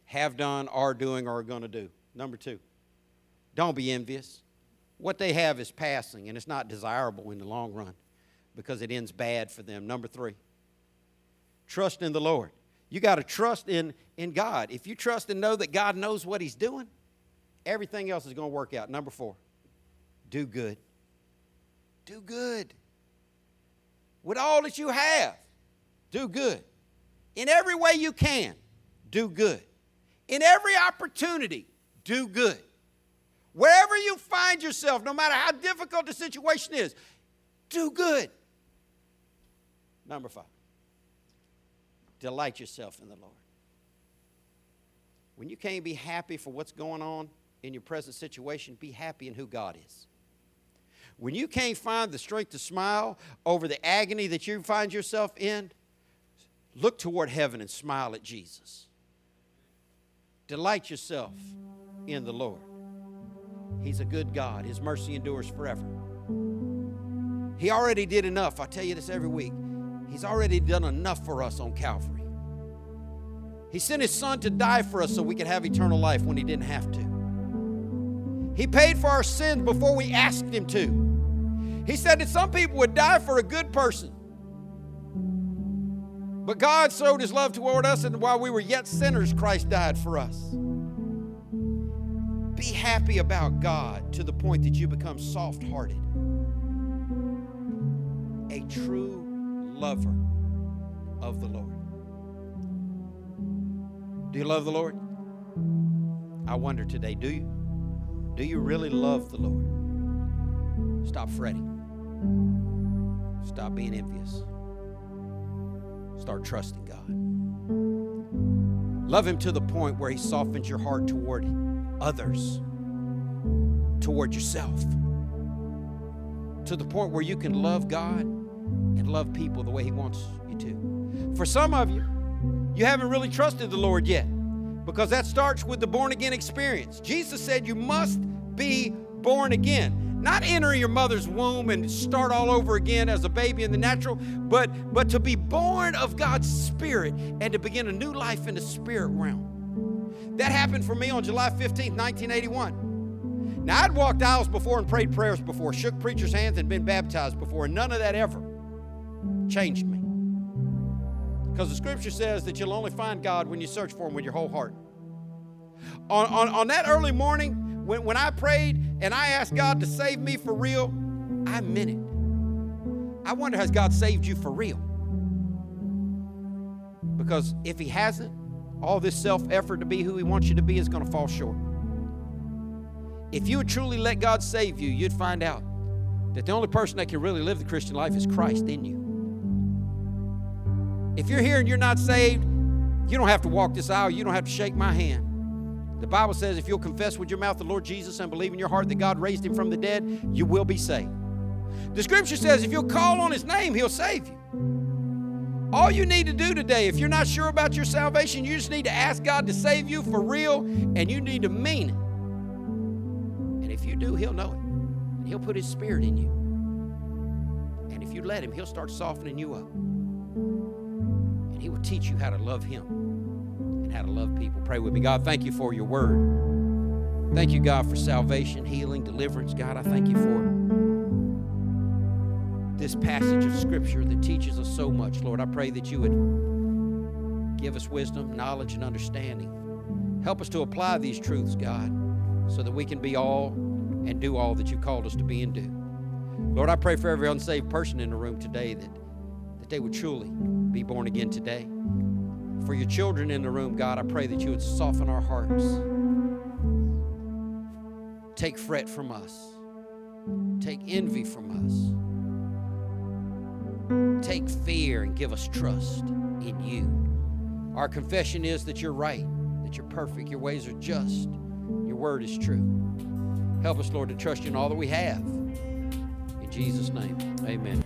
have done, are doing, or are going to do. Number two, don't be envious. What they have is passing, and it's not desirable in the long run because it ends bad for them. Number three, trust in the Lord. You got to trust in God. If you trust and know that God knows what He's doing, everything else is going to work out. Number four, do good. Do good. With all that you have, do good. In every way you can, do good. In every opportunity, do good. Wherever you find yourself, no matter how difficult the situation is, do good. Number five, delight yourself in the Lord. When you can't be happy for what's going on in your present situation, be happy in who God is. when you can't find the strength to smile over the agony that you find yourself in, look toward heaven and smile at Jesus. Delight yourself in the Lord. He's a good God. His mercy endures forever. He already did enough. I tell you this every week. He's already done enough for us on Calvary. He sent his son to die for us so we could have eternal life when he didn't have to. He paid for our sins before we asked him to. He said that some people would die for a good person. But God showed his love toward us, and while we were yet sinners, Christ died for us. Be happy about God to the point that you become soft-hearted. A true lover of the Lord. Do you love the Lord? I wonder today, do you? Do you really love the Lord? Stop fretting. Stop being envious. Start trusting God. Love him to the point where he softens your heart toward others, toward yourself, to the point where you can love God and love people the way he wants you to. For some of you, you haven't really trusted the Lord yet, because that starts with the born-again experience. Jesus said you must be born again. Not enter your mother's womb and start all over again as a baby in the natural, but to be born of God's Spirit and to begin a new life in the spirit realm. That happened for me on July 15th, 1981. Now, I'd walked aisles before and prayed prayers before, shook preachers' hands and been baptized before, and none of that ever changed me. Because the Scripture says that you'll only find God when you search for him with your whole heart. On that early morning, when I prayed and I asked God to save me for real, I meant it. I wonder, has God saved you for real? Because if he hasn't, all this self-effort to be who he wants you to be is going to fall short. If you would truly let God save you, you'd find out that the only person that can really live the Christian life is Christ in you. If you're here and you're not saved, you don't have to walk this aisle. You don't have to shake my hand. The Bible says if you'll confess with your mouth the Lord Jesus and believe in your heart that God raised him from the dead, you will be saved. The Scripture says if you'll call on his name, he'll save you. All you need to do today, if you're not sure about your salvation, you just need to ask God to save you for real, and you need to mean it. And if you do, he'll know it. And he'll put his Spirit in you. And if you let him, he'll start softening you up. And he will teach you how to love him. How to love people. Pray with me. God, thank you for your word. Thank you, God, for salvation, healing, deliverance. God, I thank you for this passage of Scripture that teaches us so much. Lord, I pray that you would give us wisdom, knowledge, and understanding. Help us to apply these truths, God, so that we can be all and do all that you called us to be and do. Lord, I pray for every unsaved person in the room today that they would truly be born again today. For your children in the room, God, I pray that you would soften our hearts. Take fret from us. Take envy from us. Take fear and give us trust in you. Our confession is that you're right, that you're perfect, your ways are just, your word is true. Help us, Lord, to trust you in all that we have. In Jesus' name, amen.